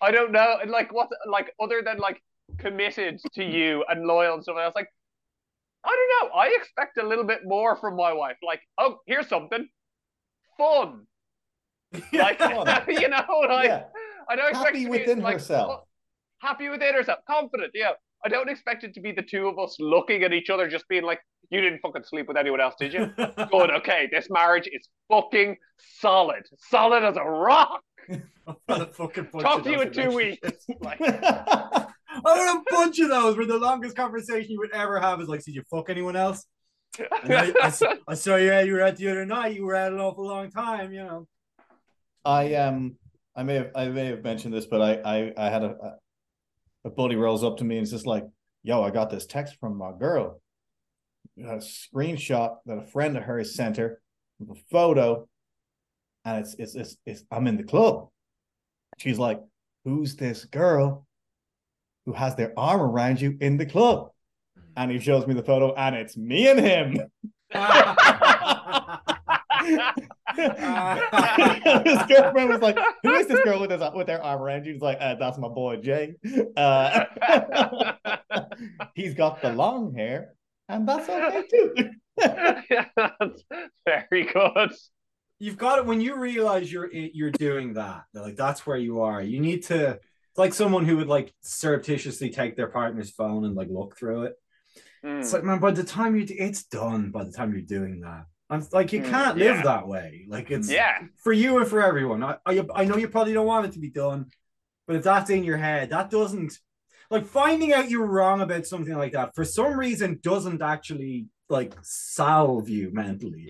I don't know, and like what like other than like committed to you and loyal and stuff. I was like, I don't know. I expect a little bit more from my wife. Like, oh, here's something. Fun, like you know, like I don't expect happy within herself, happy within herself, confident. Yeah, I don't expect it to be the two of us looking at each other, just being like, "You didn't fucking sleep with anyone else, did you?" Good, okay, this marriage is fucking solid as a rock. Talk to you in 2 weeks. Like, I had a bunch of those where the longest conversation you would ever have is like, "Did you fuck anyone else?" I saw you were out the other night. You were out an awful long time, you know. I may have mentioned this, but I had a buddy rolls up to me and is just like, "Yo, I got this text from my girl. A screenshot that a friend of hers sent her with a photo, and it's I'm in the club." She's like, "Who's this girl who has their arm around you in the club?" And he shows me the photo, and it's me and him. His girlfriend was like, "Who is this girl with their arm around you?" He's like, "That's my boy Jay. He's got the long hair, and that's okay too." Yeah, that's very good. You've got it when you realize you're doing that. Like, that's where you are. You need to, like someone who would like surreptitiously take their partner's phone and like look through it. Mm. It's like, man, by the time you do, it's done. By the time you're doing that, I'm like, you can't live that way. Like, it's for you and for everyone. I know you probably don't want it to be done, but if that's in your head, that doesn't, like, finding out you're wrong about something like that for some reason doesn't actually, like, salve you mentally.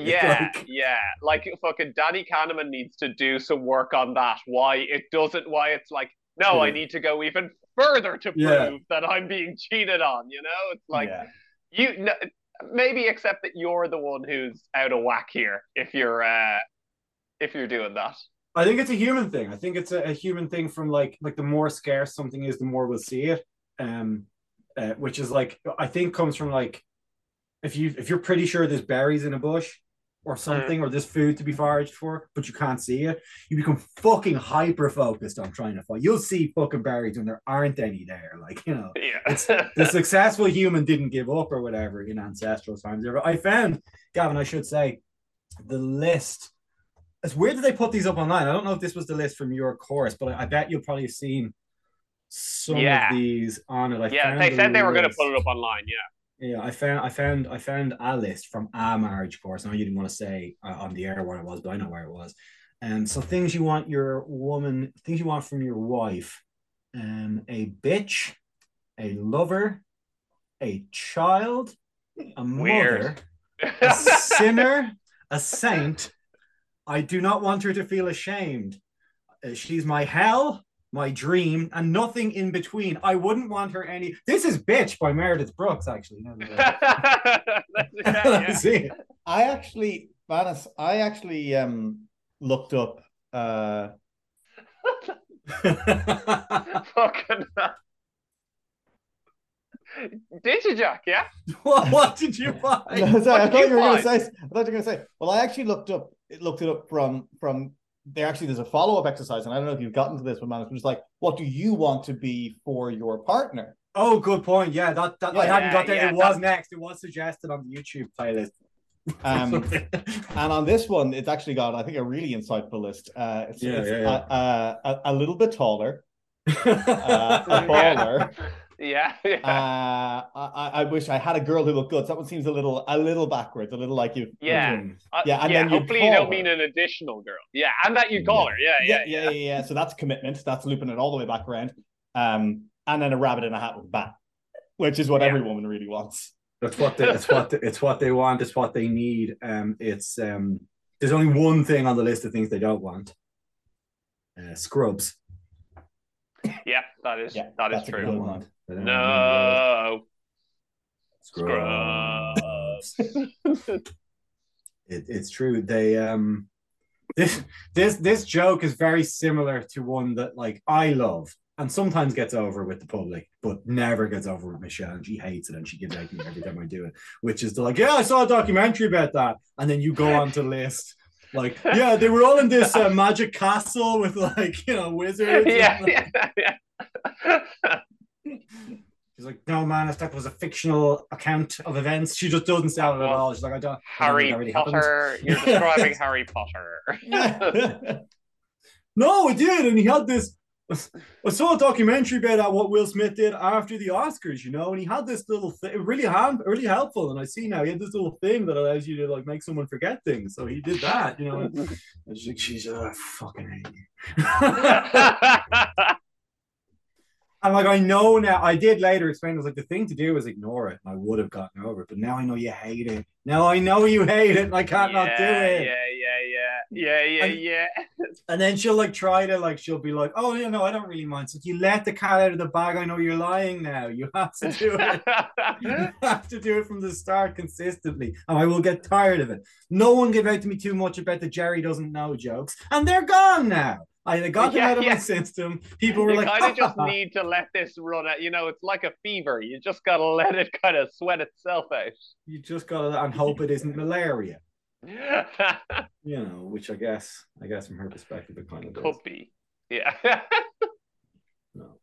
Like fucking Danny Kahneman needs to do some work on that, why it's like, no, I need to go even further to prove that I'm being cheated on, you know? It's like, you no, maybe except that you're the one who's out of whack here if you're doing that. I think it's a human thing. I think it's a human thing from like the more scarce something is, the more we'll see it, which is like, I think comes from like, if you're pretty sure there's berries in a bush or something, or there's food to be foraged for, but you can't see it, you become fucking hyper-focused on trying to find. You'll see fucking berries when there aren't any there. Like, you know, it's, the successful human didn't give up or whatever in ancestral times. I found, Gavin, I should say, the list. It's weird that they put these up online. I don't know if this was the list from your course, but I bet you'll probably have seen some of these on it. They said they were going to put it up online, Yeah, I found a list from a marriage course. Now, you didn't want to say on the air where it was, but I know where it was. So things you want your woman, things you want from your wife, a bitch, a lover, a child, a mother, a sinner, a saint. I do not want her to feel ashamed. She's my hell, my dream, and nothing in between. I wouldn't want her any... This is Bitch by Meredith Brooks, actually. I actually looked up... Fucking hell. Did you, Jack? Yeah? What did you find? I thought you were going to say... Well, I actually looked it up from... there's a follow-up exercise, and I don't know if you've gotten to this with Manus, but it's like, what do you want to be for your partner? Oh, good point. Yeah, that I hadn't got there. Yeah, it was suggested on the YouTube playlist. And on this one, it's actually got, I think, a really insightful list. A little bit taller, a baller. I wish I had a girl who looked good. So that one seems a little backwards, a little like you. And then hopefully you don't mean an additional girl. Yeah, and that you call her. Yeah. So that's commitment. That's looping it all the way back around. And then a rabbit in a hat with a bat, which is what every woman really wants. That's what they. It's what they want. It's what they need. There's only one thing on the list of things they don't want. Scrubs. That is true. No. Scrubs. It's true. They this joke is very similar to one that like I love and sometimes gets over with the public, but never gets over with Michelle, and she hates it and she gives it me every time I do it, which is like, I saw a documentary about that, and then you go on to list like, they were all in this magic castle with like, you know, wizards. She's like, no, man, that was a fictional account of events. She just doesn't sell it at all. She's like, Harry Potter. You're describing Harry Potter. No, it did. And he had this. I saw a documentary about what Will Smith did after the Oscars, you know, and he had this little thing, really helpful. And I see now he had this little thing that allows you to like make someone forget things. So he did that, you know. And she's I fucking hate you. And like, I know now, I did later explain, I was like, the thing to do is ignore it. And I would have gotten over it, but now I know you hate it. Now I know you hate it, and I can't not do it. And then she'll like try to like, she'll be like, oh, you know, I don't really mind. So you let the cat out of the bag. I know you're lying now. You have to do it. You have to do it from the start consistently. And I will get tired of it. No one gave out to me too much about the Jerry doesn't know jokes. And they're gone now. I got them out of my system. People were like, I kind of just need to let this run out. You know, it's like a fever. You just got to let it kind of sweat itself out. You just got to and hope it isn't malaria. You know, which I guess from her perspective, it kind of could be. Yeah. No,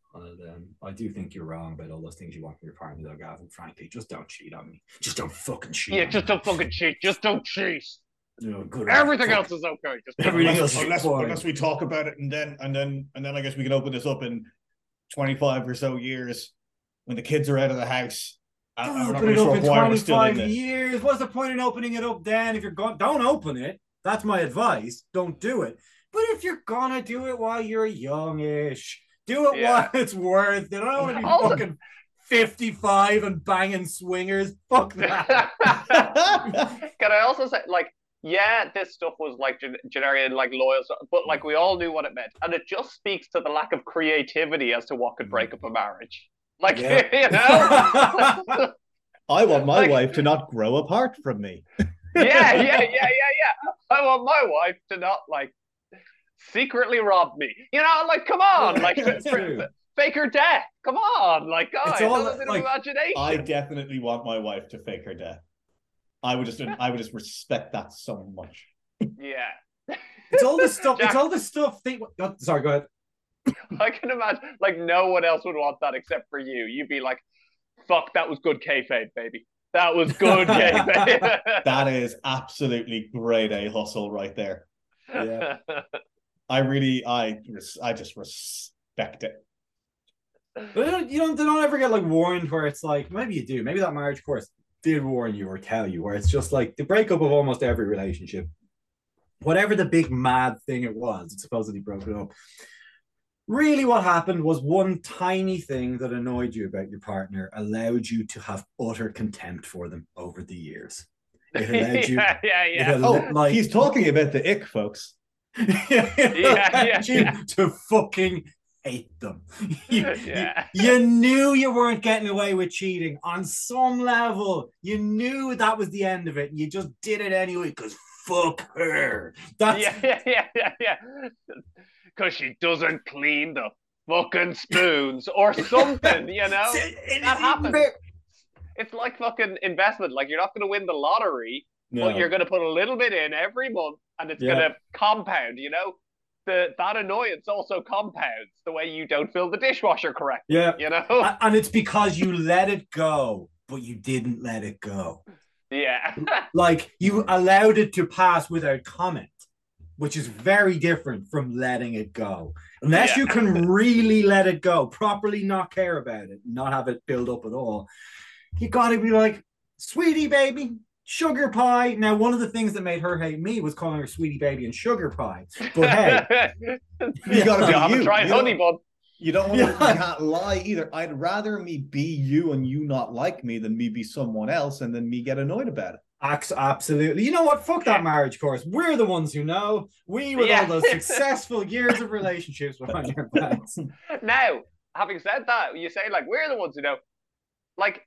I do think you're wrong about all those things you want from your partner, though, Gavin. Frankly, just don't cheat on me. Just don't fucking cheat. Just don't fucking cheat. No, good. Everything else is okay. Just everything else, unless we talk about it, and then I guess we can open this up in 25 or so years when the kids are out of the house. I'm not really sure why we're still in this. Years. What's the point in opening it up then? If you're gone, don't open it. That's my advice. Don't do it. But if you're gonna do it while you're youngish, do it while it's worth. You don't want to be fucking 55 and banging swingers. Fuck that. Can I also say, like, yeah, this stuff was like generic and like loyal stuff, but like we all knew what it meant, and it just speaks to the lack of creativity as to what could break up a marriage. Like, you know, I want my wife to not grow apart from me. Yeah. I want my wife to not like secretly rob me. You know, like, come on, like fake her death. Come on, like, guys, like, imagination. I definitely want my wife to fake her death. I would just respect that so much. Yeah, it's all the stuff. Jack, it's all the stuff. Oh, sorry, go ahead. I can imagine, like, no one else would want that except for you. You'd be like, fuck, that was good kayfabe, baby. That was good kayfabe. That is absolutely grade A hustle right there. Yeah. I just respect it. But you don't ever get, like, warned where it's like, maybe you do. Maybe that marriage course did warn you or tell you, where it's just like the breakup of almost every relationship. Whatever the big mad thing it was, it supposedly broke it up. Really what happened was one tiny thing that annoyed you about your partner allowed you to have utter contempt for them over the years. It allowed you... he's talking about the ick, folks. To fucking hate them. You knew you weren't getting away with cheating. On some level, you knew that was the end of it. You just did it anyway because fuck her. That's... Because she doesn't clean the fucking spoons or something, you know? That happens. It's like fucking investment. Like, you're not going to win the lottery, but you're going to put a little bit in every month and it's going to compound, you know? That annoyance also compounds the way you don't fill the dishwasher correctly, you know? And it's because you let it go, but you didn't let it go. Yeah. Like, you allowed it to pass without comment, which is very different from letting it go. Unless you can really let it go, properly not care about it, not have it build up at all, you got to be like, sweetie baby, sugar pie. Now, one of the things that made her hate me was calling her sweetie baby and sugar pie. But hey. You got to be you. Try honey bun. You don't want to can't lie either. I'd rather me be you and you not like me than me be someone else and then me get annoyed about it. Absolutely. You know what? Fuck that marriage course. We're the ones who know. We were all those successful years of relationships behind our backs. Now, having said that, you say, like, we're the ones who know. Like,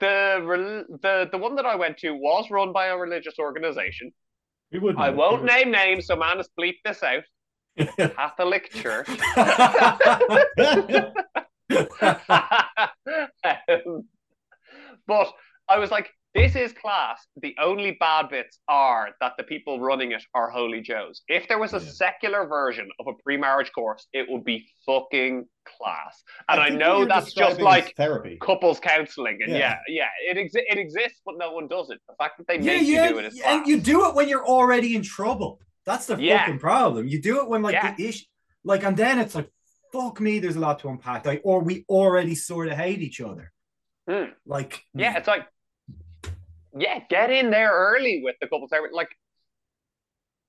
the one that I went to was run by a religious organization. I won't name names, so Manus bleep this out. Catholic Church. But I was like, this is class. The only bad bits are that the people running it are holy Joes. If there was a secular version of a pre-marriage course, it would be fucking class. And I know that's just like therapy, couples counseling. And it exists, but no one does it. The fact that they make you do it is class. And you do it when you're already in trouble. That's the fucking problem. You do it when, like, the issue, like, and then it's like, fuck me, there's a lot to unpack. Like, or we already sort of hate each other. Mm. Like, it's like, get in there early with the couples. Like,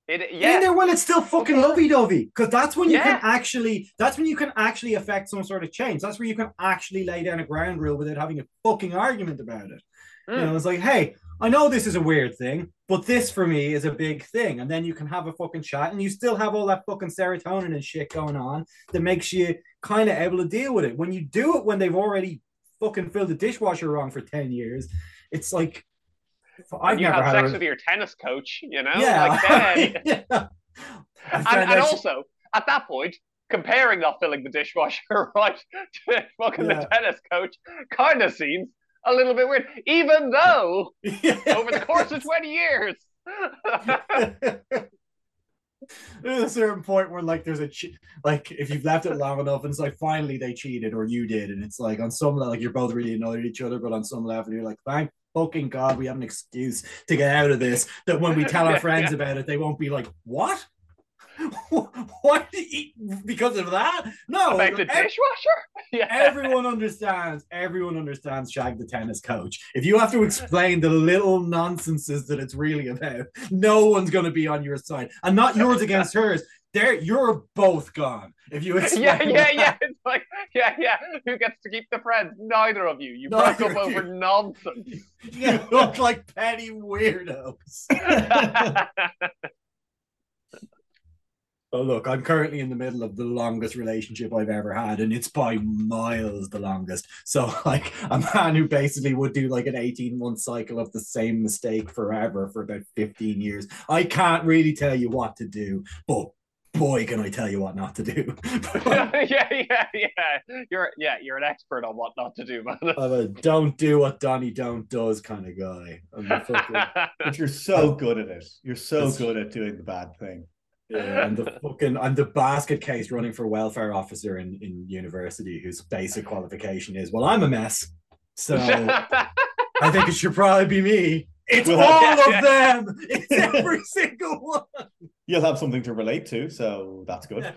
get in there while it's still fucking lovey-dovey, because that's when you can actually. That's when you can actually affect some sort of change. That's where you can actually lay down a ground rule without having a fucking argument about it. Mm. You know, it's like, hey, I know this is a weird thing, but this for me is a big thing. And then you can have a fucking chat, and you still have all that fucking serotonin and shit going on that makes you kind of able to deal with it. When you do it when they've already fucking filled the dishwasher wrong for 10 years, it's like. I've never had sex with your tennis coach, you know? Yeah. Like then. And also, at that point, comparing not filling the dishwasher right to fucking the tennis coach kind of seems a little bit weird, even though over the course of 20 years. There's a certain point where, like, there's a like, if you've left it long enough and it's like, finally they cheated or you did, and it's like, on some level, like, you're both really annoyed at each other, but on some level you're like, thank fucking God, we have an excuse to get out of this, that when we tell our friends about it, they won't be like, what? What did you eat because of that? No, about the dishwasher. Yeah. Everyone understands Shag the tennis coach. If you have to explain the little nonsenses that it's really about, no one's going to be on your side, and not yours against hers. There, you're both gone. If you explain, it's like, who gets to keep the friends? Neither of you. You broke up over nonsense. You look like petty weirdos. Oh, look, I'm currently in the middle of the longest relationship I've ever had, and it's by miles the longest. So, like, a man who basically would do, like, an 18-month cycle of the same mistake forever for about 15 years. I can't really tell you what to do, but boy, can I tell you what not to do. You're an expert on what not to do, man. I'm a don't do what Donnie Don't does kind of guy. But you're so good at it. You're so good at doing the bad thing. Yeah, I'm the basket case running for welfare officer in university, whose basic qualification is, well, I'm a mess, so I think it should probably be me. It's all of them. It's every single one. You'll have something to relate to, so that's good. Yeah.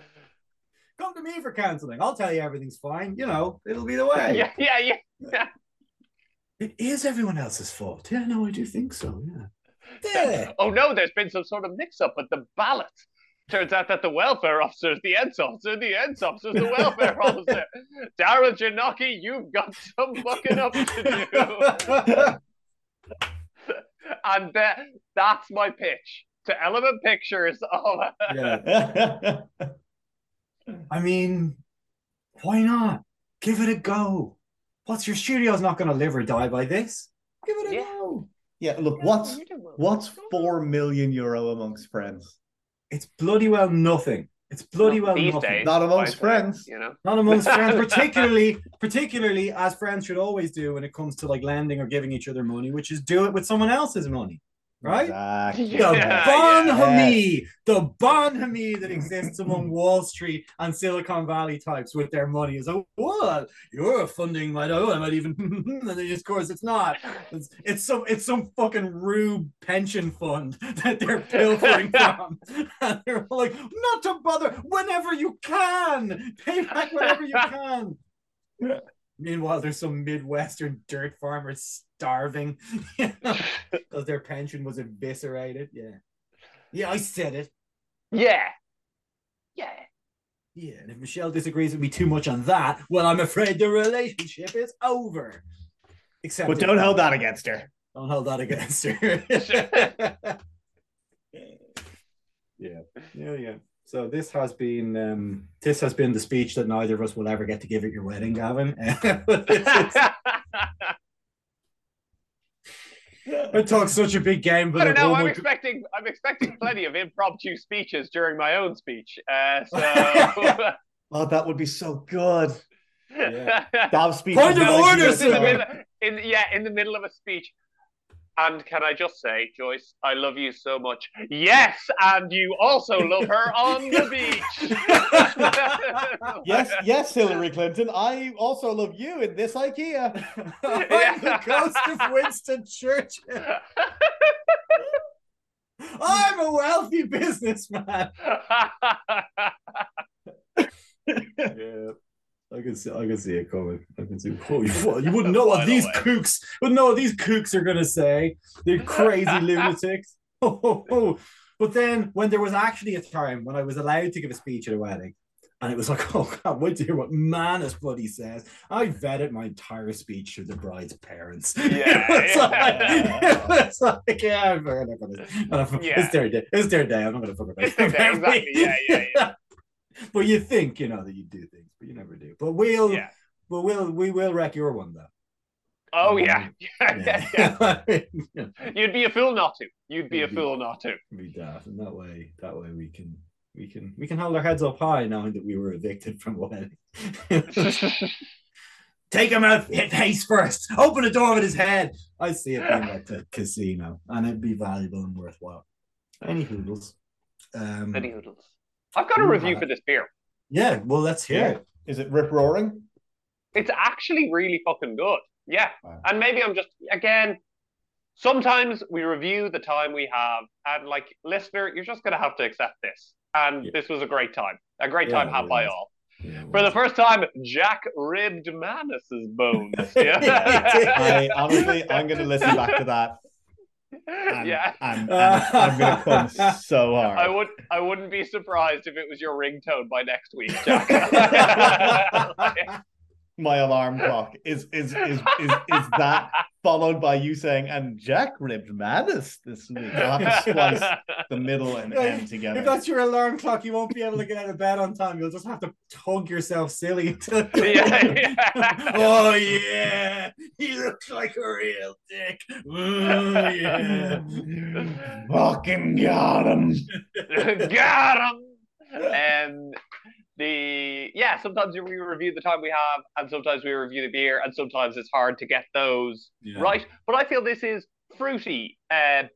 Come to me for counselling. I'll tell you everything's fine. You know, it'll be the way. Yeah. It is everyone else's fault. Yeah, no, I do think so. Yeah. Oh no, there's been some sort of mix-up with the ballot. Turns out that the welfare officer is the ENS officer, the ENS officer is the welfare officer. Daryl Janocki, you've got some fucking up to do. And that's my pitch to Element Pictures. I mean, why not? Give it a go. What's your studio's not going to live or die by this? Give it a go. Yeah, look, what's €4 million amongst friends? It's bloody well nothing. Not amongst friends. You know? Not amongst friends, particularly as friends should always do when it comes to like lending or giving each other money, which is do it with someone else's money, right? Exactly. The bonhomie that exists among Wall Street and Silicon Valley types with their money is like, what? You're funding my, I might even, and then of course it's not. It's some fucking rube pension fund that they're pilfering from. And they're like, not to bother, whenever you can, pay back whenever you can. Meanwhile, there's some Midwestern dirt farmers starving because their pension was eviscerated. Yeah, I said it. Yeah. And if Michelle disagrees with me too much on that, well, I'm afraid the relationship is over. Except, but don't hold that against her. Yeah. So this has been the speech that neither of us will ever get to give at your wedding, Gavin. I talk such a big game, but I don't know. I'm expecting plenty of impromptu speeches during my own speech. Oh, that would be so good. Yeah. Point of order, sir. In the middle of a speech. And can I just say, Joyce, I love you so much. Yes, and you also love her on the beach. Yes, Hillary Clinton, I also love you in this IKEA. On the coast of Winston Churchill. I'm a wealthy businessman. Yeah. I can see it coming. I can see. Holy fuck! You wouldn't know what these kooks are gonna say. They're crazy lunatics. But then, when there was actually a time when I was allowed to give a speech at a wedding, and it was like, oh God, wait to hear what Manus bloody says. I vetted my entire speech to the bride's parents. It's their day. I'm not gonna fuck about it. Exactly. Yeah. But you think you know that you do things, but you never do. But we will wreck your one though. Oh yeah. You'd be a fool not to. Be daft, and that way we can hold our heads up high, knowing that we were evicted from wedding. Take him out face first. Open the door with his head. I see it being like the casino, and it'd be valuable and worthwhile. Any hoodles. I've got a review for this beer. Yeah, well, let's hear it. Is it rip-roaring? It's actually really fucking good. Yeah. Wow. And maybe I'm just, again, Sometimes we review the time we have, and like, listener, you're just going to have to accept this. And this was a great time. A great time had by all. Yeah, for the first time, Jack ribbed Manus's bones. Honestly, I'm going to listen back to that. And I'm going to come so hard. I wouldn't be surprised if it was your ringtone by next week, Jack. My alarm clock is that followed by you saying, and Jack ribbed Manus this week. I'll have to splice the middle and end together. If that's your alarm clock, you won't be able to get out of bed on time. You'll just have to tug yourself silly until oh yeah, he looks like a real dick. Oh yeah. Fucking got him. Got him. Sometimes we review the time we have, and sometimes we review the beer, and sometimes it's hard to get those right. But I feel this is fruity and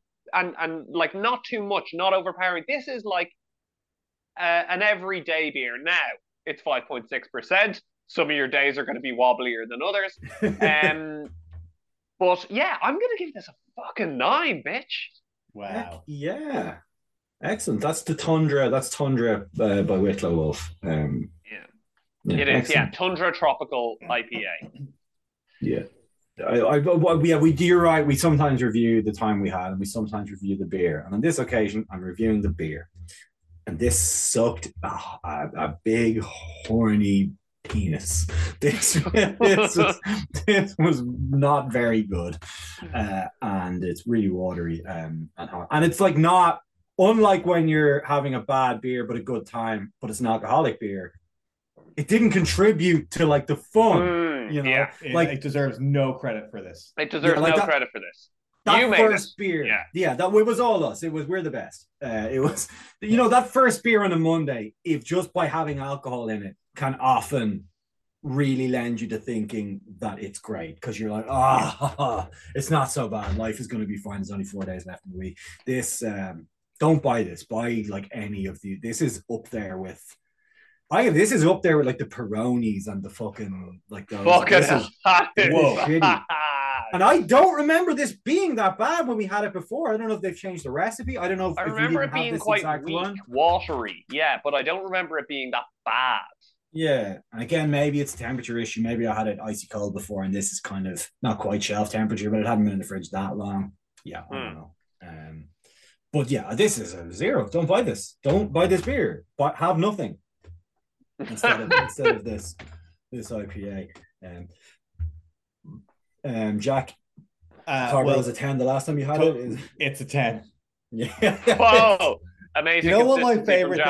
like not too much, not overpowering. This is like an everyday beer. Now it's 5.6%. Some of your days are going to be wobblier than others. But yeah, I'm going to give this a fucking 9, bitch. Wow. Heck yeah. Excellent. That's the Tundra. That's Tundra by Wicklow Wolf. It is. Excellent. Yeah, Tundra Tropical IPA. Yeah, You're right. We sometimes review the time we had, and we sometimes review the beer. And on this occasion, I'm reviewing the beer, and this sucked a big horny penis. This was not very good, and it's really watery, and it's like not. Unlike when you're having a bad beer but a good time, but it's an alcoholic beer, it didn't contribute to like the fun. It deserves no credit for this. Credit for this. That first beer. Yeah, that it was all us. It was we're the best. It was that first beer on a Monday, if just by having alcohol in it, can often really lend you to thinking that it's great, because you're like, it's not so bad. Life is going to be fine. There's only 4 days left in the week. This don't buy this. Buy like any of the. This is up there with. This is up there with like the Peronis and the fucking like those. Shitty. And I don't remember this being that bad when we had it before. I don't know if they've changed the recipe. I don't know. I remember it being quite weak, watery. Yeah, but I don't remember it being that bad. Yeah, and again, maybe it's a temperature issue. Maybe I had it icy cold before, and this is kind of not quite shelf temperature, but it hadn't been in the fridge that long. Yeah, I don't know. But yeah, this is a 0. Don't buy this. Don't buy this beer. But have nothing instead of this IPA. Jack, it was a 10 the last time you had it. It's a 10. Yeah. Whoa! Amazing. You know what my favorite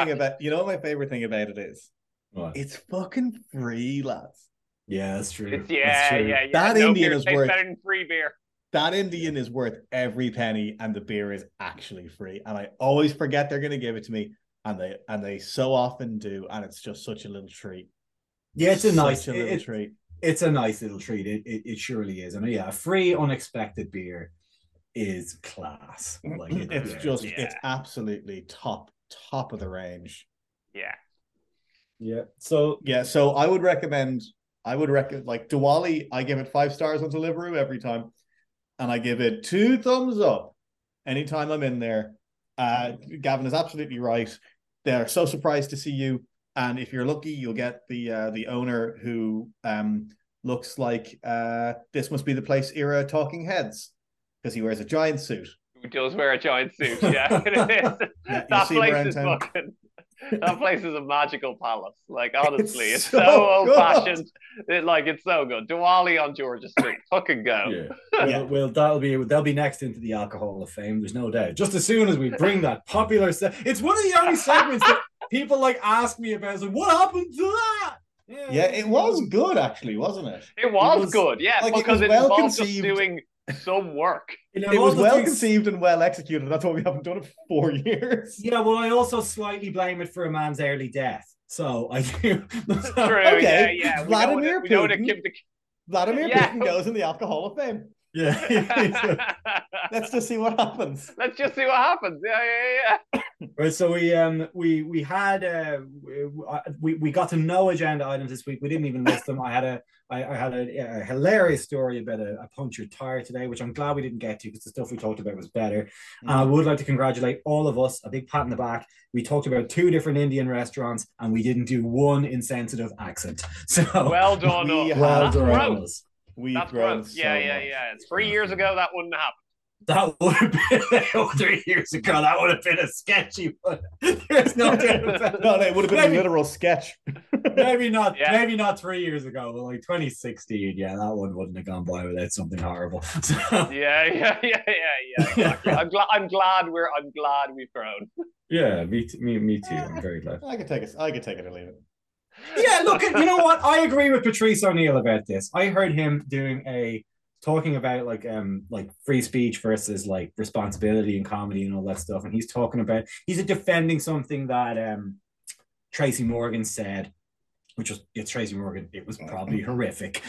thing about it is? What? It's fucking free, lads. Yeah, that's true. Yeah. That Indian is worth better than free beer. That Indian is worth every penny, and the beer is actually free. And I always forget they're going to give it to me, and they so often do, and it's just such a little treat. Yeah, it's treat. It's a nice little treat. It surely is. And yeah, a free unexpected beer is class. Like it's absolutely top of the range. Yeah. Yeah. So I would recommend. Like Diwali, I give it 5 stars on Deliveroo every time. And I give it 2 thumbs up anytime I'm in there. Gavin is absolutely right. They're so surprised to see you. And if you're lucky, you'll get the owner who looks like This Must Be the Place era Talking Heads, because he wears a giant suit. Who does wear a giant suit, yeah. That place is a magical palace. Like, honestly, it's so old-fashioned. It's so good. Diwali on Georgia Street. Fucking go. Yeah. Well, they'll be next into the Alcohol of Fame. There's no doubt. Just as soon as we bring that popular it's one of the only segments that people like ask me about. It's like, what happened to that? Yeah, it was good, actually, wasn't it? It was good, yeah, like, because it was well conceived. Doing some work. It was well conceived and well executed. That's why we haven't done it for 4 years. Yeah, well, I also slightly blame it for a man's early death. So I do. True. Okay. Yeah. Vladimir Putin goes in the Alcohol of Fame. Yeah. Let's just see what happens. Let's just see what happens. Yeah. Right. So we had we got to no agenda items this week. We didn't even list them. I had a hilarious story about a punctured tire today, which I'm glad we didn't get to because the stuff we talked about was better. Mm-hmm. And I would like to congratulate all of us. A big pat in the back. We talked about 2 different Indian restaurants and we didn't do 1 insensitive accent. So well done. Well done. Yeah. 3 years ago, that wouldn't have happened. That would have been 3 years ago. That would have been a sketchy one. There's no doubt about it. No, it would have been a literal sketch. Maybe not 3 years ago, but like 2016. Yeah, that one wouldn't have gone by without something horrible. So. Yeah. I'm glad we've grown. Yeah, me too. I'm very glad. I could take it or leave it. Yeah, look, you know what? I agree with Patrice O'Neill about this. I heard him talking about like free speech versus like responsibility and comedy and all that stuff. And he's talking about defending something that Tracy Morgan said, which was Tracy Morgan. It was probably horrific.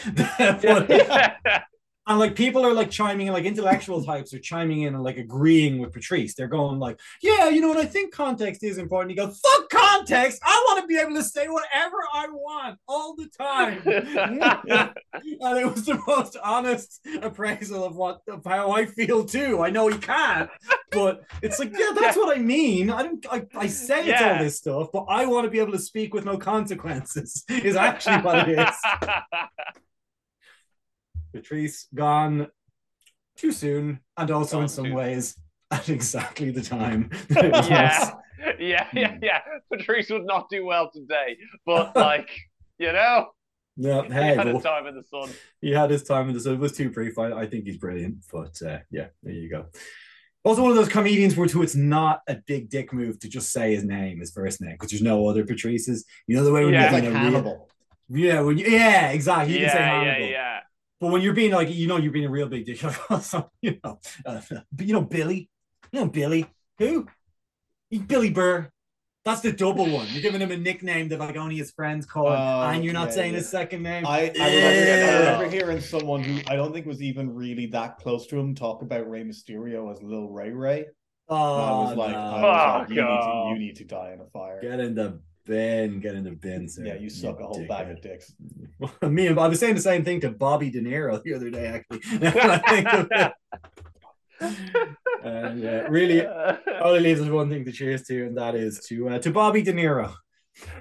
And like people are like chiming in, like intellectual types are chiming in and like agreeing with Patrice. They're going like, yeah, you know what? I think context is important. He goes, fuck context. I want to be able to say whatever I want all the time. And it was the most honest appraisal of how I feel too. I know he can't, but it's like, yeah, that's what I mean. I say it's all this stuff, but I want to be able to speak with no consequences is actually what it is. Patrice gone too soon, and also gone in some ways at exactly the time. Yeah. Patrice would not do well today, but like you know, yeah. Hey, his time in the sun. He had his time in the sun. It was too brief. I think he's brilliant, but yeah, there you go. Also, one of those comedians who it's not a big dick move to just say his name, his first name, because there's no other Patrices. You know the way when you're like Hannibal. Yeah, exactly. You can say Hannibal. Yeah. But when you're being like, you know, you're being a real big dick, Billy, who? He's Billy Burr. That's the double one. You're giving him a nickname that like only his friends call him, and you're not saying his second name. I remember hearing someone who I don't think was even really that close to him talk about Rey Mysterio as Lil Ray Ray. You need to die in a fire. Get in the bin, sir. Yeah, you suck a whole bag of dicks. I was saying the same thing to Bobby De Niro the other day, actually. Yeah, really, only leaves us one thing to cheers to, and that is to Bobby De Niro.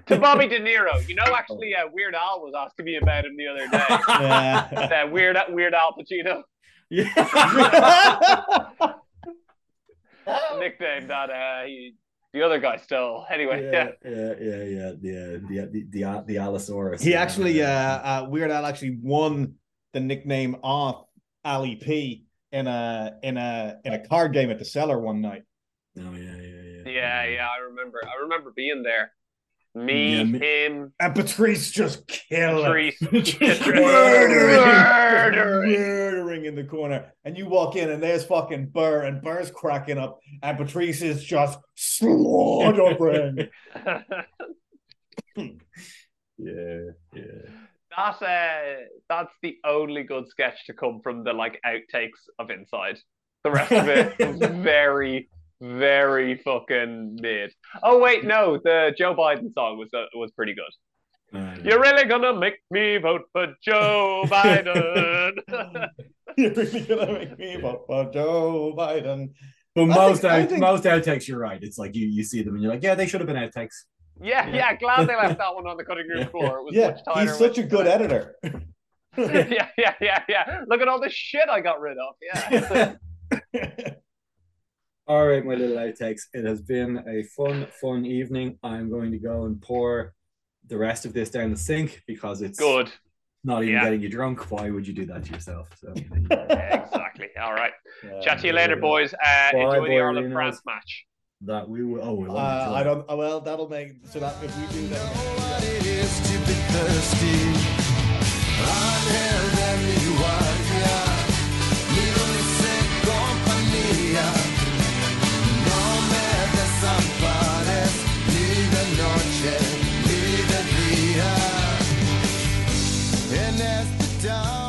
To Bobby De Niro. You know, actually, Weird Al was asking me about him the other day. Weird Al Pacino. Yeah. Nickname that the other guy stole. Anyway, the Allosaurus. He actually, Weird Al actually won the nickname off Ali P in a card game at the Cellar one night. Oh yeah. I remember being there. Him, and Patrice just killing. Murdering in the corner. And you walk in and there's fucking Burr, and Burr's cracking up and Patrice is just slaughtering. That's the only good sketch to come from the like outtakes of Inside. The rest of it was very, very fucking mid. Oh wait, no, the Joe Biden song was pretty good. You're really gonna make me vote for Joe Biden. You're really gonna make me vote for Joe Biden. But most outtakes, you're right. It's like you see them and you're like, yeah, they should have been outtakes. Yeah. Glad they left that one on the cutting room floor. It was much tighter. He's such a good editor. Yeah. Look at all the shit I got rid of. Yeah. All right, my little outtakes. It has been a fun evening. I'm going to go and pour the rest of this down the sink because it's good. Not even getting you drunk. Why would you do that to yourself? So. Exactly. All right. Chat to you later, boys. Enjoy the Ireland-France match. That we will. Oh, we'll I don't. Oh, well, that'll make so that if we do that. I know what it is to be thirsty. Down.